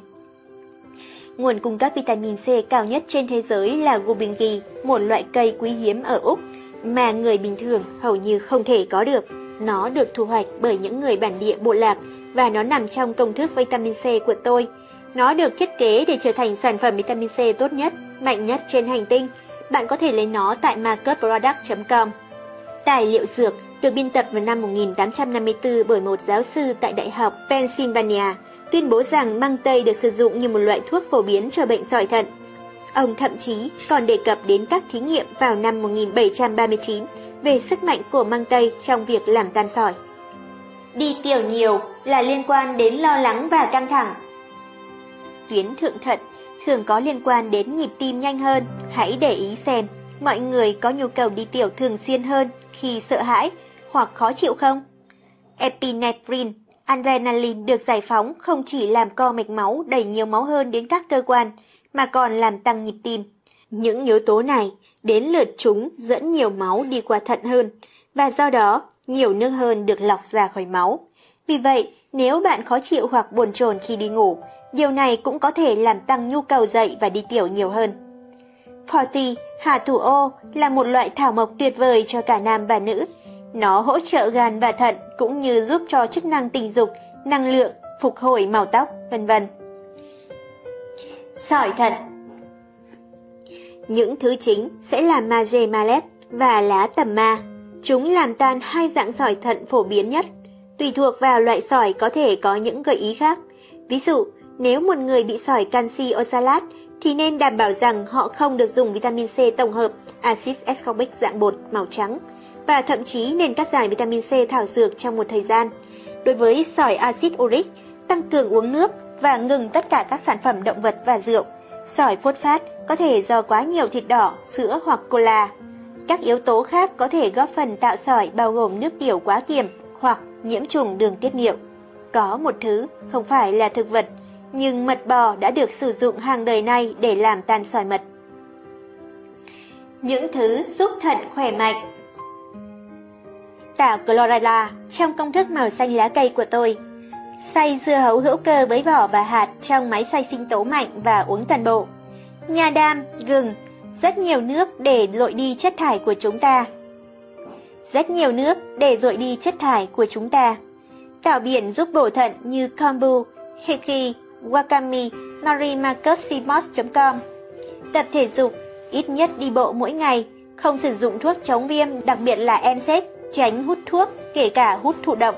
Nguồn cung cấp vitamin C cao nhất trên thế giới là gobenki, một loại cây quý hiếm ở Úc mà người bình thường hầu như không thể có được. Nó được thu hoạch bởi những người bản địa bộ lạc và nó nằm trong công thức vitamin C của tôi. Nó được thiết kế để trở thành sản phẩm vitamin C tốt nhất, mạnh nhất trên hành tinh. Bạn có thể lấy nó tại markusrothkranz.com. Tài liệu dược được biên tập vào năm 1854 bởi một giáo sư tại Đại học Pennsylvania, tuyên bố rằng măng tây được sử dụng như một loại thuốc phổ biến cho bệnh sỏi thận. Ông thậm chí còn đề cập đến các thí nghiệm vào năm 1739 về sức mạnh của măng tây trong việc làm tan sỏi. Đi tiểu nhiều là liên quan đến lo lắng và căng thẳng. Tuyến thượng thận thường có liên quan đến nhịp tim nhanh hơn, hãy để ý xem. mọi người có nhu cầu đi tiểu thường xuyên hơn khi sợ hãi hoặc khó chịu không? Epinephrine, adrenaline được giải phóng không chỉ làm co mạch máu đẩy nhiều máu hơn đến các cơ quan, mà còn làm tăng nhịp tim. Những yếu tố này đến lượt chúng dẫn nhiều máu đi qua thận hơn, và do đó nhiều nước hơn được lọc ra khỏi máu. Vì vậy, nếu bạn khó chịu hoặc bồn chồn khi đi ngủ, điều này cũng có thể làm tăng nhu cầu dậy và đi tiểu nhiều hơn. Porty, hà thủ ô là một loại thảo mộc tuyệt vời cho cả nam và nữ. Nó hỗ trợ gan và thận cũng như giúp cho chức năng tình dục, năng lượng, phục hồi màu tóc, vân vân. Sỏi thận. Những thứ chính sẽ là magie mallet và lá tầm ma. Chúng làm tan hai dạng sỏi thận phổ biến nhất. Tùy thuộc vào loại sỏi có thể có những gợi ý khác. Ví dụ, nếu một người bị sỏi canxi oxalat thì nên đảm bảo rằng họ không được dùng vitamin C tổng hợp, axit ascorbic dạng bột màu trắng, và thậm chí nên cắt giảm vitamin C thảo dược trong một thời gian. Đối với sỏi axit uric, tăng cường uống nước và ngừng tất cả các sản phẩm động vật và rượu. Sỏi phốt phát có thể do quá nhiều thịt đỏ, sữa hoặc cola. Các yếu tố khác có thể góp phần tạo sỏi bao gồm nước tiểu quá kiềm hoặc nhiễm trùng đường tiết niệu. Có một thứ không phải là thực vật, nhưng mật bò đã được sử dụng hàng đời nay để làm tan sỏi mật. Những thứ giúp thận khỏe mạnh. Tảo chlorella trong công thức màu xanh lá cây của tôi. Xay dưa hấu hữu cơ với vỏ và hạt trong máy xay sinh tố mạnh và uống toàn bộ. Nha đam, gừng, rất nhiều nước để dội đi chất thải của chúng ta. Tảo biển giúp bổ thận như kombu, heki, wakami, nori markusrothkranz.com. Tập thể dục, ít nhất đi bộ mỗi ngày, không sử dụng thuốc chống viêm, đặc biệt là NSAID, tránh hút thuốc, kể cả hút thụ động.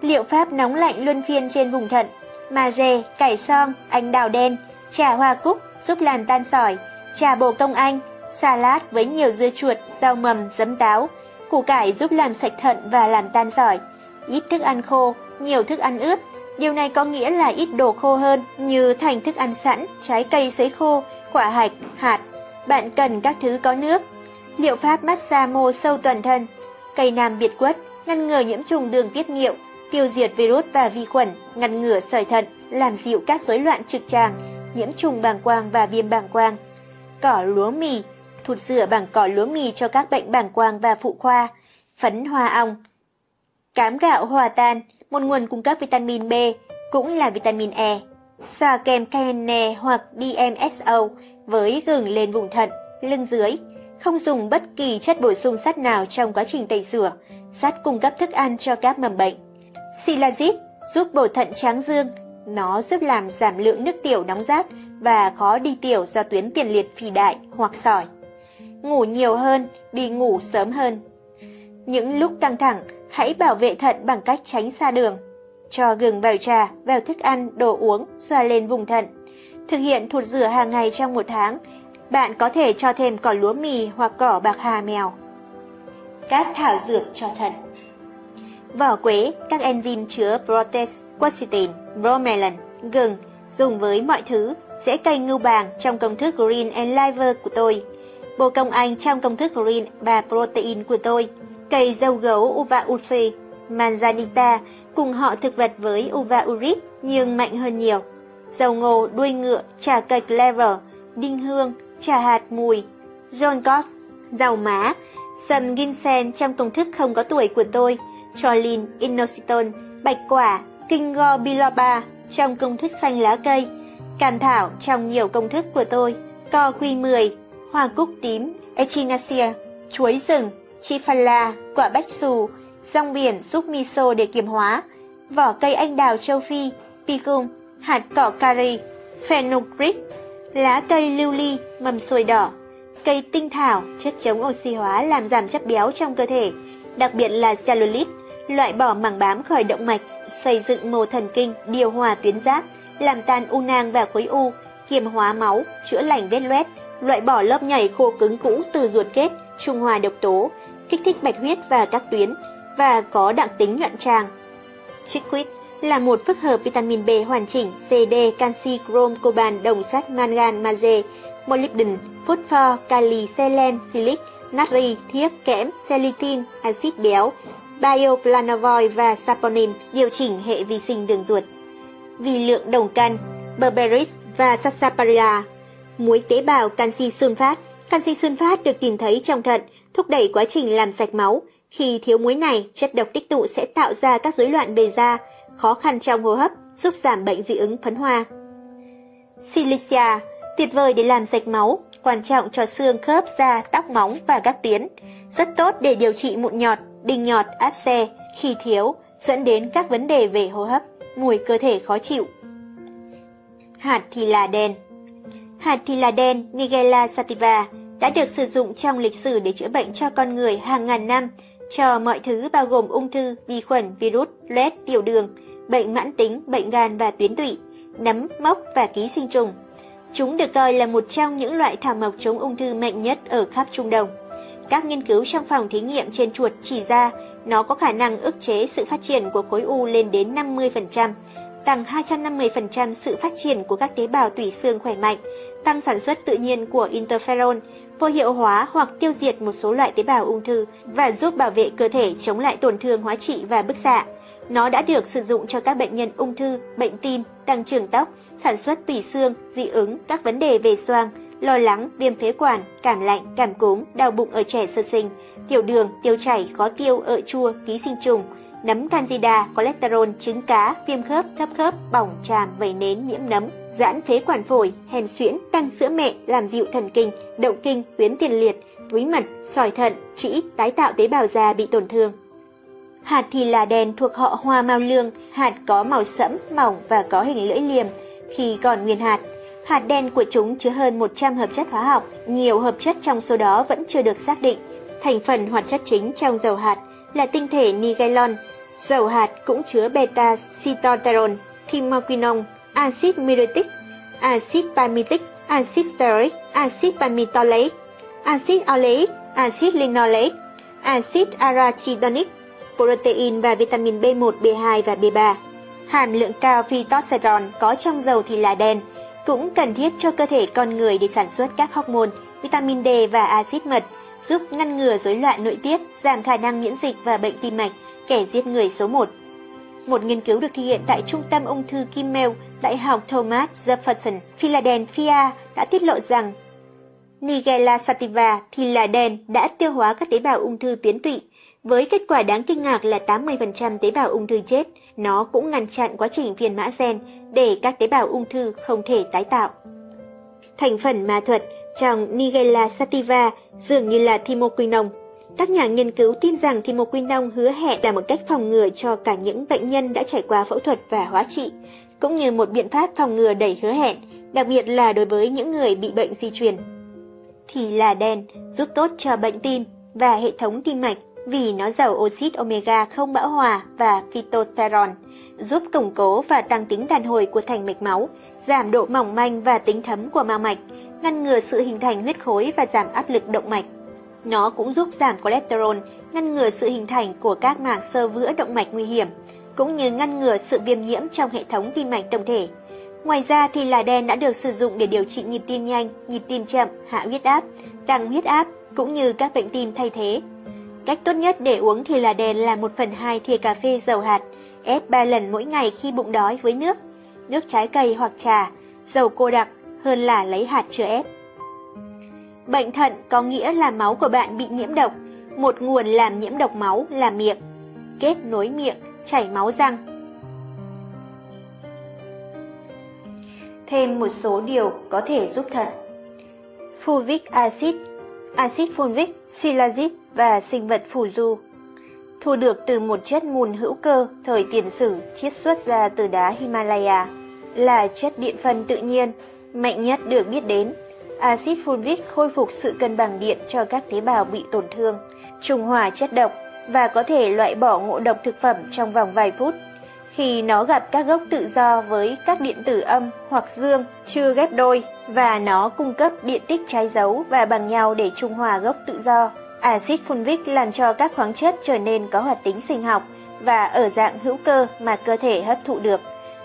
Liệu pháp nóng lạnh luân phiên trên vùng thận, magie, cải xoong, anh đào đen, trà hoa cúc giúp làm tan sỏi, trà bồ công anh, salad với nhiều dưa chuột, rau mầm, giấm táo, củ cải giúp làm sạch thận và làm tan sỏi. Ít thức ăn khô, nhiều thức ăn ướp. Điều này có nghĩa là ít đồ khô hơn như thành thức ăn sẵn, trái cây sấy khô, quả hạch, hạt. Bạn cần các thứ có nước. Liệu pháp massage mô sâu toàn thân. Cây nam biệt quất ngăn ngừa nhiễm trùng đường tiết niệu, tiêu diệt virus và vi khuẩn, ngăn ngừa sỏi thận, làm dịu các rối loạn trực tràng, nhiễm trùng bàng quang và viêm bàng quang. Cỏ lúa mì, thụt rửa bằng cỏ lúa mì cho các bệnh bàng quang và phụ khoa. Phấn hoa ong, cám gạo hòa tan, một nguồn cung cấp vitamin B, cũng là vitamin E. Xoa kem cayenne hoặc DMSO với gừng lên vùng thận, lưng dưới. Không dùng bất kỳ chất bổ sung sắt nào trong quá trình tẩy rửa. Sắt cung cấp thức ăn cho các mầm bệnh. Silazit giúp bổ thận tráng dương. Nó giúp làm giảm lượng nước tiểu nóng rát và khó đi tiểu do tuyến tiền liệt phì đại hoặc sỏi. Ngủ nhiều hơn, đi ngủ sớm hơn. Những lúc căng thẳng, hãy bảo vệ thận bằng cách tránh xa đường. Cho gừng vào trà, vào thức ăn, đồ uống, xoa lên vùng thận. Thực hiện thụt rửa hàng ngày trong một tháng. Bạn có thể cho thêm cỏ lúa mì hoặc cỏ bạc hà mèo. Các thảo dược cho thận. Vỏ quế, các enzyme chứa protease, quercetin, bromelain, gừng, dùng với mọi thứ, rễ cây ngưu bàng trong công thức Green Enliver của tôi, bồ công anh trong công thức Green và Protein của tôi, cây dâu gấu uva ursi, manzanita cùng họ thực vật với uva urip nhưng mạnh hơn nhiều, dầu ngô, đuôi ngựa, trà cây clever, đinh hương, trà hạt mùi, John Goss, rau má, sâm ginseng trong công thức không có tuổi của tôi, Cholin, inositol, bạch quả, Kingo biloba trong công thức xanh lá cây, cam thảo trong nhiều công thức của tôi, co quy 10, hoa cúc tím, echinacea, chuối rừng, chifala, quả bách xù, rong biển giúp miso để kiềm hóa, vỏ cây anh đào châu Phi, picum, hạt cỏ cari, fenugreek, lá cây lưu ly, mầm xôi đỏ, cây tinh thảo, chất chống oxy hóa làm giảm chất béo trong cơ thể, đặc biệt là cellulite, loại bỏ mảng bám khỏi động mạch, xây dựng mô thần kinh, điều hòa tuyến giáp, làm tan u nang và khối u, kiềm hóa máu, chữa lành vết loét, loại bỏ lớp nhảy khô cứng cũ từ ruột kết, trung hòa độc tố, kích thích bạch huyết và các tuyến, và có đặc tính nhuận tràng. Chickweed là một phức hợp vitamin B hoàn chỉnh, CD, canxi, chrome, coban, đồng sắt, mangan, magie, molybdenum, phosphor, kali, selen, silic, natri, thiếc, kẽm, selitin, axit béo, bioflavonoid và saponin, điều chỉnh hệ vi sinh đường ruột. Vì lượng đồng căn, berberis và saxaparilla, muối tế bào canxi sunfat. Canxi sunfat được tìm thấy trong thận, thúc đẩy quá trình làm sạch máu. Khi thiếu muối này, chất độc tích tụ sẽ tạo ra các rối loạn về da, khó khăn trong hô hấp, giúp giảm bệnh dị ứng phấn hoa. Silicia, tuyệt vời để làm sạch máu, quan trọng cho xương, khớp, da, tóc móng và các tuyến. Rất tốt để điều trị mụn nhọt, đinh nhọt, áp xe, khi thiếu, dẫn đến các vấn đề về hô hấp, mùi cơ thể khó chịu. Hạt thì là đen. Hạt thì là đen, Nigella sativa, đã được sử dụng trong lịch sử để chữa bệnh cho con người hàng ngàn năm, cho mọi thứ bao gồm ung thư, vi khuẩn, virus, loét, tiểu đường, bệnh mãn tính, bệnh gan và tuyến tụy, nấm, mốc và ký sinh trùng. Chúng được coi là một trong những loại thảo mộc chống ung thư mạnh nhất ở khắp Trung Đông. Các nghiên cứu trong phòng thí nghiệm trên chuột chỉ ra nó có khả năng ức chế sự phát triển của khối u lên đến 50%, tăng 250% sự phát triển của các tế bào tủy xương khỏe mạnh, tăng sản xuất tự nhiên của interferon, vô hiệu hóa hoặc tiêu diệt một số loại tế bào ung thư và giúp bảo vệ cơ thể chống lại tổn thương hóa trị và bức xạ. Nó đã được sử dụng cho các bệnh nhân ung thư, bệnh tim, tăng trưởng tóc, sản xuất tủy xương, dị ứng, các vấn đề về xoang, lo lắng, viêm phế quản, cảm lạnh, cảm cúm, đau bụng ở trẻ sơ sinh, tiểu đường, tiêu chảy, khó tiêu, ợ chua, ký sinh trùng, nấm candida, cholesterol, trứng cá, viêm khớp, thấp khớp, bỏng, tràm, vẩy nến, nhiễm nấm, giãn phế quản phổi, hèn suyễn, tăng sữa mẹ, làm dịu thần kinh, động kinh, tuyến tiền liệt, túi mật, sỏi thận, trĩ, tái tạo tế bào da bị tổn thương. Hạt thì là đen thuộc họ hoa mao lương, hạt có màu sẫm, mỏng và có hình lưỡi liềm khi còn nguyên hạt. Hạt đen của chúng chứa hơn 100 hợp chất hóa học, nhiều hợp chất trong số đó vẫn chưa được xác định. Thành phần hoạt chất chính trong dầu hạt là tinh thể nigellon. Dầu hạt cũng chứa beta-sitosterol, thymoquinone, axit muriatic, axit palmitic, axit stearic, axit palmitoleic, axit oleic, axit linoleic, axit arachidonic, protein và vitamin B1, B2 và B3. Hàm lượng cao phytosterol có trong dầu thì là đen cũng cần thiết cho cơ thể con người để sản xuất các hormone, vitamin D và axit mật, giúp ngăn ngừa rối loạn nội tiết, giảm khả năng miễn dịch và bệnh tim mạch, kẻ giết người số 1. Một nghiên cứu được thực hiện tại Trung tâm Ung thư Kimmel, Đại học Thomas Jefferson, Philadelphia đã tiết lộ rằng Nigella sativa thì là đen đã tiêu hóa các tế bào ung thư tuyến tụy, với kết quả đáng kinh ngạc là 80% tế bào ung thư chết. Nó cũng ngăn chặn quá trình phiên mã gen để các tế bào ung thư không thể tái tạo. Thành phần ma thuật trong Nigella sativa dường như là thymoquinone. Các nhà nghiên cứu tin rằng thymoquinone hứa hẹn là một cách phòng ngừa cho cả những bệnh nhân đã trải qua phẫu thuật và hóa trị, cũng như một biện pháp phòng ngừa đầy hứa hẹn, đặc biệt là đối với những người bị bệnh di truyền. Thì là đen giúp tốt cho bệnh tim và hệ thống tim mạch, vì nó giàu oxit omega không bão hòa và phytosterol, giúp củng cố và tăng tính đàn hồi của thành mạch máu, giảm độ mỏng manh và tính thấm của mao mạch, ngăn ngừa sự hình thành huyết khối và giảm áp lực động mạch. Nó cũng giúp giảm cholesterol, ngăn ngừa sự hình thành của các màng xơ vữa động mạch nguy hiểm, cũng như ngăn ngừa sự viêm nhiễm trong hệ thống tim mạch tổng thể. Ngoài ra thì là đen đã được sử dụng để điều trị nhịp tim nhanh, nhịp tim chậm, hạ huyết áp, tăng huyết áp, cũng như các bệnh tim thay thế. Cách tốt nhất để uống thì là đen là 1/2 thìa cà phê dầu hạt, ép 3 lần mỗi ngày khi bụng đói với nước trái cây hoặc trà, dầu cô đặc hơn là lấy hạt chưa ép. Bệnh thận có nghĩa là máu của bạn bị nhiễm độc. Một nguồn làm nhiễm độc máu là miệng, kết nối miệng, chảy máu răng. Thêm một số điều có thể giúp thận: fulvic acid, acid fulvic, silazid và sinh vật phù du, thu được từ một chất mùn hữu cơ thời tiền sử chiết xuất ra từ đá Himalaya, là chất điện phân tự nhiên mạnh nhất được biết đến. Acid fulvic khôi phục sự cân bằng điện cho các tế bào bị tổn thương, trung hòa chất độc và có thể loại bỏ ngộ độc thực phẩm trong vòng vài phút. Khi nó gặp các gốc tự do với các điện tử âm hoặc dương chưa ghép đôi và nó cung cấp điện tích trái dấu và bằng nhau để trung hòa gốc tự do. Acid fulvic làm cho các khoáng chất trở nên có hoạt tính sinh học và ở dạng hữu cơ mà cơ thể hấp thụ được.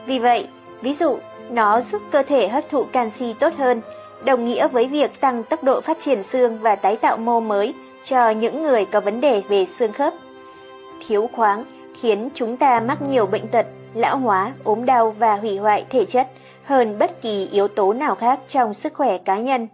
Vì vậy, ví dụ, nó giúp cơ thể hấp thụ canxi tốt hơn, đồng nghĩa với việc tăng tốc độ phát triển xương và tái tạo mô mới cho những người có vấn đề về xương khớp. Thiếu khoáng khiến chúng ta mắc nhiều bệnh tật, lão hóa, ốm đau và hủy hoại thể chất hơn bất kỳ yếu tố nào khác trong sức khỏe cá nhân.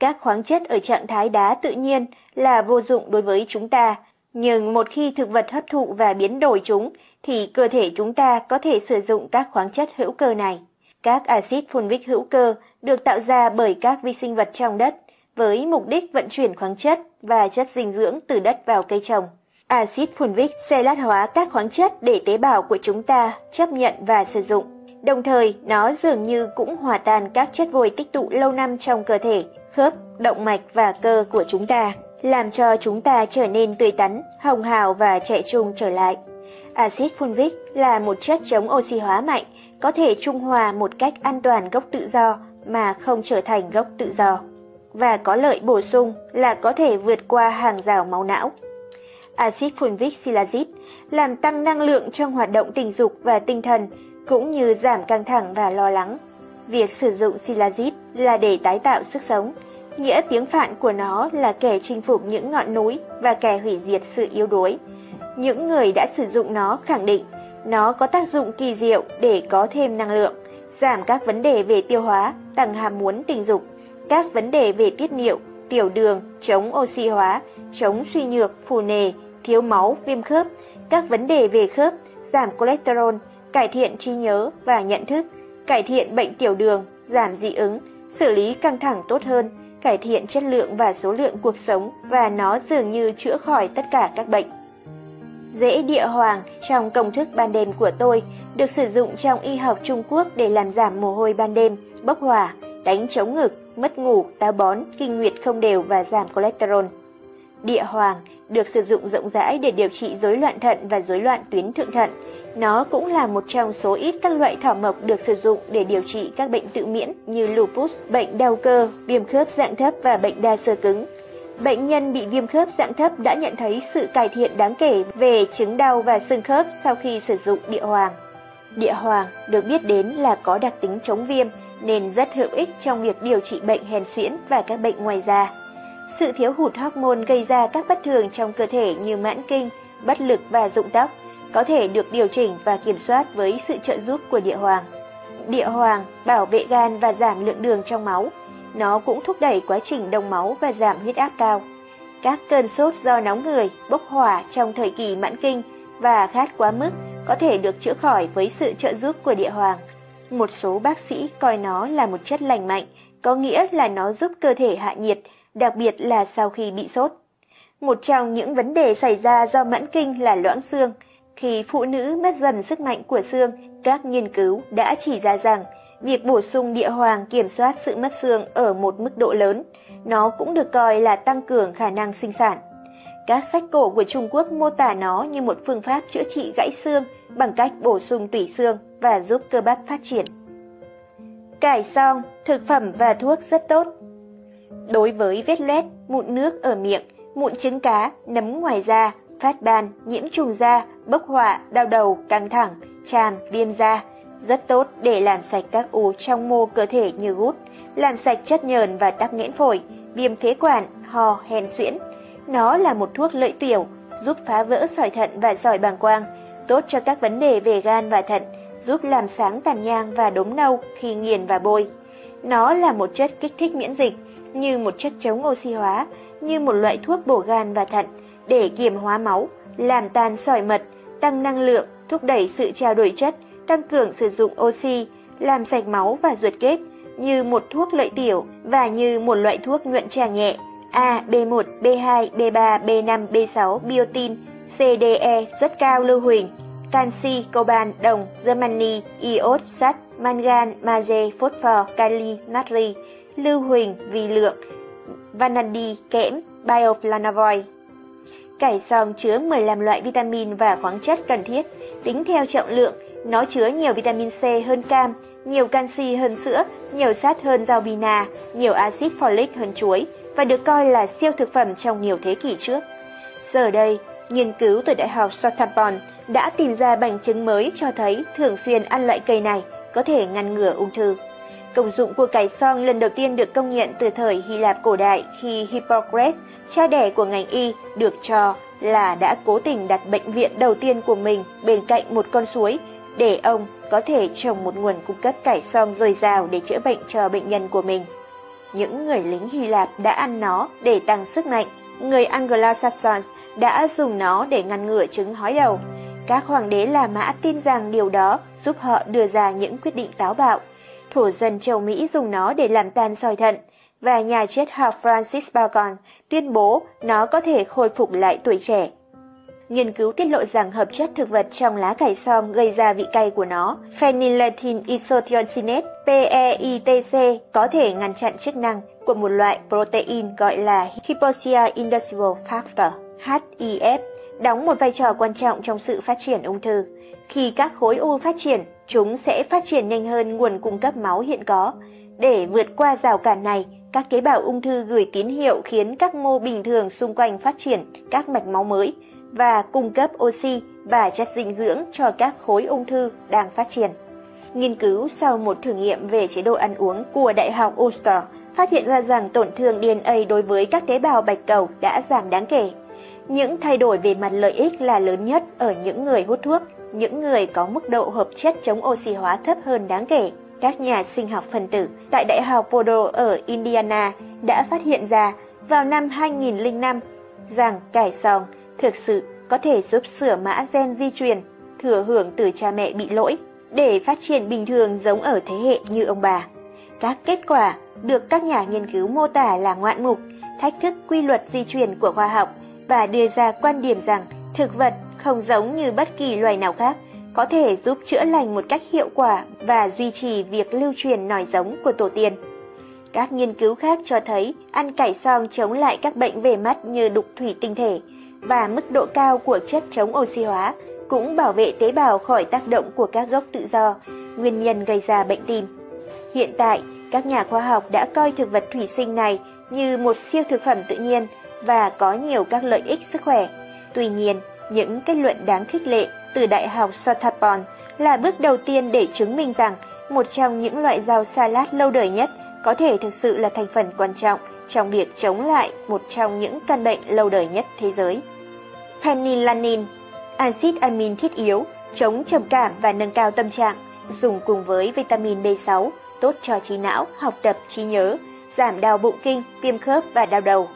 Các khoáng chất ở trạng thái đá tự nhiên là vô dụng đối với chúng ta, nhưng một khi thực vật hấp thụ và biến đổi chúng, thì cơ thể chúng ta có thể sử dụng các khoáng chất hữu cơ này. Các axit fulvic hữu cơ được tạo ra bởi các vi sinh vật trong đất, với mục đích vận chuyển khoáng chất và chất dinh dưỡng từ đất vào cây trồng. Axit fulvic xe lát hóa các khoáng chất để tế bào của chúng ta chấp nhận và sử dụng. Đồng thời, nó dường như cũng hòa tan các chất vôi tích tụ lâu năm trong cơ thể, khớp, động mạch và cơ của chúng ta, làm cho chúng ta trở nên tươi tắn, hồng hào và trẻ trung trở lại. Axit fulvic là một chất chống oxy hóa mạnh, có thể trung hòa một cách an toàn gốc tự do mà không trở thành gốc tự do, và có lợi bổ sung là có thể vượt qua hàng rào máu não. Axit fulvic silasit làm tăng năng lượng trong hoạt động tình dục và tinh thần, cũng như giảm căng thẳng và lo lắng. Việc sử dụng silasit là để tái tạo sức sống, nghĩa tiếng Phạn của nó là kẻ chinh phục những ngọn núi và kẻ hủy diệt sự yếu đuối. Những người đã sử dụng nó khẳng định nó có tác dụng kỳ diệu để có thêm năng lượng, giảm các vấn đề về tiêu hóa, tăng ham muốn tình dục, các vấn đề về tiết niệu, tiểu đường, chống oxy hóa, chống suy nhược, phù nề, thiếu máu, viêm khớp, các vấn đề về khớp, giảm cholesterol, cải thiện trí nhớ và nhận thức, cải thiện bệnh tiểu đường, giảm dị ứng, xử lý căng thẳng tốt hơn, cải thiện chất lượng và số lượng cuộc sống, và nó dường như chữa khỏi tất cả các bệnh. Rễ địa hoàng trong công thức ban đêm của tôi được sử dụng trong y học Trung Quốc để làm giảm mồ hôi ban đêm, bốc hỏa, đánh chống ngực, mất ngủ, táo bón, kinh nguyệt không đều và giảm cholesterol. Địa hoàng được sử dụng rộng rãi để điều trị rối loạn thận và rối loạn tuyến thượng thận. Nó cũng là một trong số ít các loại thảo mộc được sử dụng để điều trị các bệnh tự miễn như lupus, bệnh đau cơ, viêm khớp dạng thấp và bệnh đa xơ cứng. Bệnh nhân bị viêm khớp dạng thấp đã nhận thấy sự cải thiện đáng kể về chứng đau và xương khớp sau khi sử dụng địa hoàng. Địa hoàng được biết đến là có đặc tính chống viêm nên rất hữu ích trong việc điều trị bệnh hèn suyễn và các bệnh ngoài da. Sự thiếu hụt hormone gây ra các bất thường trong cơ thể như mãn kinh, bất lực và rụng tóc có thể được điều chỉnh và kiểm soát với sự trợ giúp của địa hoàng. Địa hoàng bảo vệ gan và giảm lượng đường trong máu. Nó cũng thúc đẩy quá trình đông máu và giảm huyết áp cao. Các cơn sốt do nóng người, bốc hỏa trong thời kỳ mãn kinh và khát quá mức có thể được chữa khỏi với sự trợ giúp của địa hoàng. Một số bác sĩ coi nó là một chất lành mạnh, có nghĩa là nó giúp cơ thể hạ nhiệt, đặc biệt là sau khi bị sốt. Một trong những vấn đề xảy ra do mãn kinh là loãng xương. Khi phụ nữ mất dần sức mạnh của xương, các nghiên cứu đã chỉ ra rằng việc bổ sung địa hoàng kiểm soát sự mất xương ở một mức độ lớn. Nó cũng được coi là tăng cường khả năng sinh sản. Các sách cổ của Trung Quốc mô tả nó như một phương pháp chữa trị gãy xương bằng cách bổ sung tủy xương và giúp cơ bắp phát triển. Cải song, thực phẩm và thuốc rất tốt. Đối với vết loét, mụn nước ở miệng, mụn trứng cá, nấm ngoài da, phát ban, nhiễm trùng da, bốc hỏa, đau đầu, căng thẳng, tràm, viêm da, rất tốt để làm sạch các u trong mô cơ thể như gút, làm sạch chất nhờn và tắc nghẽn phổi, viêm phế quản, ho, hèn suyễn. Nó là một thuốc lợi tiểu, giúp phá vỡ sỏi thận và sỏi bàng quang, tốt cho các vấn đề về gan và thận, giúp làm sáng tàn nhang và đốm nâu khi nghiền và bôi. Nó là một chất kích thích miễn dịch, như một chất chống oxy hóa, như một loại thuốc bổ gan và thận, để kiềm hóa máu, làm tan sỏi mật, tăng năng lượng, thúc đẩy sự trao đổi chất, tăng cường sử dụng oxy, làm sạch máu và ruột kết, như một thuốc lợi tiểu và như một loại thuốc nhuận tràng nhẹ A, B1, B2, B3, B5, B6, biotin, CDE rất cao lưu huỳnh, canxi, coban, đồng, germani, iốt, sắt, mangan, magie, phosphor, kali, natri, lưu huỳnh, vi lượng, vanadi, kẽm, bioflavonoid. Cải song chứa 15 loại vitamin và khoáng chất cần thiết, tính theo trọng lượng. Nó chứa nhiều vitamin C hơn cam, nhiều canxi hơn sữa, nhiều sắt hơn rau bina, nhiều axit folic hơn chuối và được coi là siêu thực phẩm trong nhiều thế kỷ trước. Giờ đây, nghiên cứu từ Đại học Southampton đã tìm ra bằng chứng mới cho thấy thường xuyên ăn loại cây này có thể ngăn ngừa ung thư. Công dụng của cải xoong lần đầu tiên được công nhận từ thời Hy Lạp cổ đại khi Hippocrates, cha đẻ của ngành y, được cho là đã cố tình đặt bệnh viện đầu tiên của mình bên cạnh một con suối để ông có thể trồng một nguồn cung cấp cải xoong dồi dào để chữa bệnh cho bệnh nhân của mình. Những người lính Hy Lạp đã ăn nó để tăng sức mạnh, người Anglo-Saxons đã dùng nó để ngăn ngừa chứng hói đầu. Các hoàng đế La Mã tin rằng điều đó giúp họ đưa ra những quyết định táo bạo. Thổ dân châu Mỹ dùng nó để làm tan sỏi thận, và nhà triết học Francis Bacon tuyên bố nó có thể khôi phục lại tuổi trẻ. Nghiên cứu tiết lộ rằng hợp chất thực vật trong lá cải xoong gây ra vị cay của nó, phenylethyl isothiocyanate (PEITC) có thể ngăn chặn chức năng của một loại protein gọi là hypoxia inducible factor (HIF), đóng một vai trò quan trọng trong sự phát triển ung thư. Khi các khối u phát triển, chúng sẽ phát triển nhanh hơn nguồn cung cấp máu hiện có. Để vượt qua rào cản này, các tế bào ung thư gửi tín hiệu khiến các mô bình thường xung quanh phát triển các mạch máu mới và cung cấp oxy và chất dinh dưỡng cho các khối ung thư đang phát triển. Nghiên cứu sau một thử nghiệm về chế độ ăn uống của Đại học Ulster phát hiện ra rằng tổn thương DNA đối với các tế bào bạch cầu đã giảm đáng kể. Những thay đổi về mặt lợi ích là lớn nhất ở những người hút thuốc, những người có mức độ hợp chất chống oxy hóa thấp hơn đáng kể. Các nhà sinh học phân tử tại Đại học Purdue ở Indiana đã phát hiện ra vào năm 2005 rằng cải xoong thực sự có thể giúp sửa mã gen di truyền thừa hưởng từ cha mẹ bị lỗi để phát triển bình thường giống ở thế hệ như ông bà. Các kết quả được các nhà nghiên cứu mô tả là ngoạn mục, thách thức quy luật di truyền của khoa học và đưa ra quan điểm rằng thực vật không giống như bất kỳ loài nào khác, có thể giúp chữa lành một cách hiệu quả và duy trì việc lưu truyền nòi giống của tổ tiên. Các nghiên cứu khác cho thấy ăn cải xoong chống lại các bệnh về mắt như đục thủy tinh thể và mức độ cao của chất chống oxy hóa cũng bảo vệ tế bào khỏi tác động của các gốc tự do, nguyên nhân gây ra bệnh tim. Hiện tại, các nhà khoa học đã coi thực vật thủy sinh này như một siêu thực phẩm tự nhiên và có nhiều các lợi ích sức khỏe. Tuy nhiên, những kết luận đáng khích lệ từ Đại học Sorbonne là bước đầu tiên để chứng minh rằng một trong những loại rau salad lâu đời nhất có thể thực sự là thành phần quan trọng trong việc chống lại một trong những căn bệnh lâu đời nhất thế giới. Phenylalanine, axit amin thiết yếu, chống trầm cảm và nâng cao tâm trạng, dùng cùng với vitamin B6, tốt cho trí não, học tập, trí nhớ, giảm đau bụng kinh, viêm khớp và đau đầu.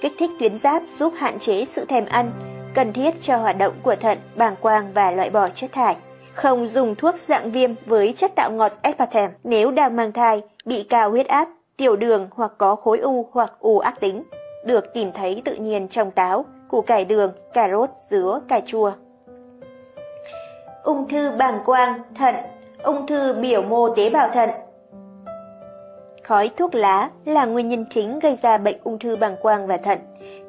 Kích thích tuyến giáp giúp hạn chế sự thèm ăn, cần thiết cho hoạt động của thận, bàng quang và loại bỏ chất thải. Không dùng thuốc dạng viêm với chất tạo ngọt aspartame nếu đang mang thai, bị cao huyết áp, tiểu đường hoặc có khối u hoặc u ác tính, được tìm thấy tự nhiên trong táo, củ cải đường, cà rốt, dứa, cà chua. Ung thư bàng quang, thận, ung thư biểu mô tế bào thận. Khói thuốc lá là nguyên nhân chính gây ra bệnh ung thư bàng quang và thận.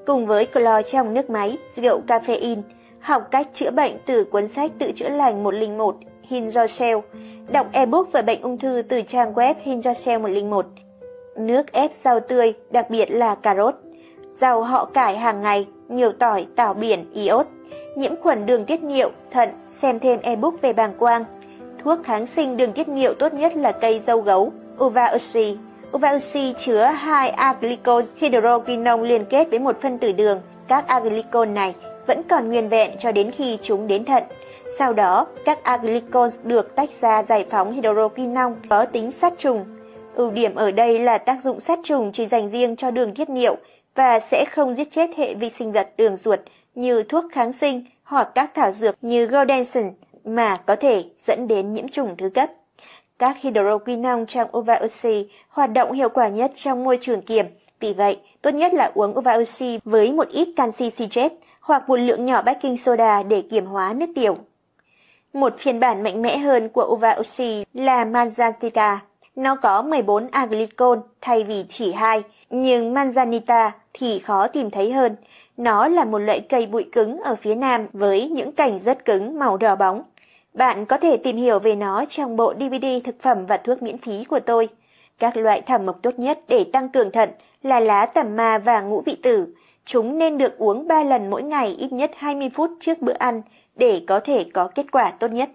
Cùng với clo trong nước máy, rượu caffeine, học cách chữa bệnh từ cuốn sách tự chữa lành 101 HinduCell, đọc ebook về bệnh ung thư từ trang web HinduCell 101, nước ép rau tươi, đặc biệt là cà rốt, rau họ cải hàng ngày, nhiều tỏi, tảo biển, iốt, nhiễm khuẩn đường tiết niệu, thận, xem thêm ebook về bàng quang. Thuốc kháng sinh đường tiết niệu tốt nhất là cây dâu gấu, Uva Uxie chứa hai aglycol hydroquinone liên kết với một phân tử đường. Các aglycol này vẫn còn nguyên vẹn cho đến khi chúng đến thận. Sau đó, các aglycol được tách ra giải phóng hydroquinone có tính sát trùng. Ưu điểm ở đây là tác dụng sát trùng chỉ dành riêng cho đường tiết niệu và sẽ không giết chết hệ vi sinh vật đường ruột như thuốc kháng sinh hoặc các thảo dược như Goldenson mà có thể dẫn đến nhiễm trùng thứ cấp. Các hydroquinone trong uva Uxie hoạt động hiệu quả nhất trong môi trường kiềm, vì vậy tốt nhất là uống uva Uxie với một ít canxi citrate hoặc một lượng nhỏ baking soda để kiềm hóa nước tiểu. Một phiên bản mạnh mẽ hơn của uva Uxie là manzanita. Nó có 14 aglycol thay vì chỉ 2, nhưng manzanita thì khó tìm thấy hơn. Nó là một loại cây bụi cứng ở phía Nam với những cành rất cứng màu đỏ bóng. Bạn có thể tìm hiểu về nó trong bộ DVD thực phẩm và thuốc miễn phí của tôi. Các loại thảo mộc tốt nhất để tăng cường thận là lá tẩm ma và ngũ vị tử. Chúng nên được uống 3 lần mỗi ngày ít nhất 20 phút trước bữa ăn để có thể có kết quả tốt nhất.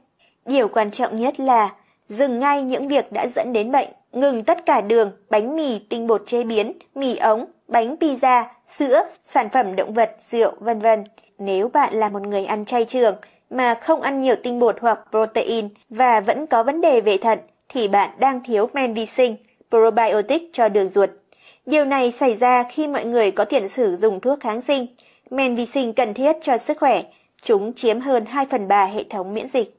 Điều quan trọng nhất là dừng ngay những việc đã dẫn đến bệnh ngừng tất cả đường, bánh mì, tinh bột chế biến, mì ống, bánh pizza, sữa, sản phẩm động vật, rượu, vân vân. Nếu bạn là một người ăn chay trường mà không ăn nhiều tinh bột hoặc protein và vẫn có vấn đề về thận thì bạn đang thiếu men vi sinh, probiotic cho đường ruột. Điều này xảy ra khi mọi người có tiền sử dùng thuốc kháng sinh. Men vi sinh cần thiết cho sức khỏe, chúng chiếm hơn 2/3 hệ thống miễn dịch.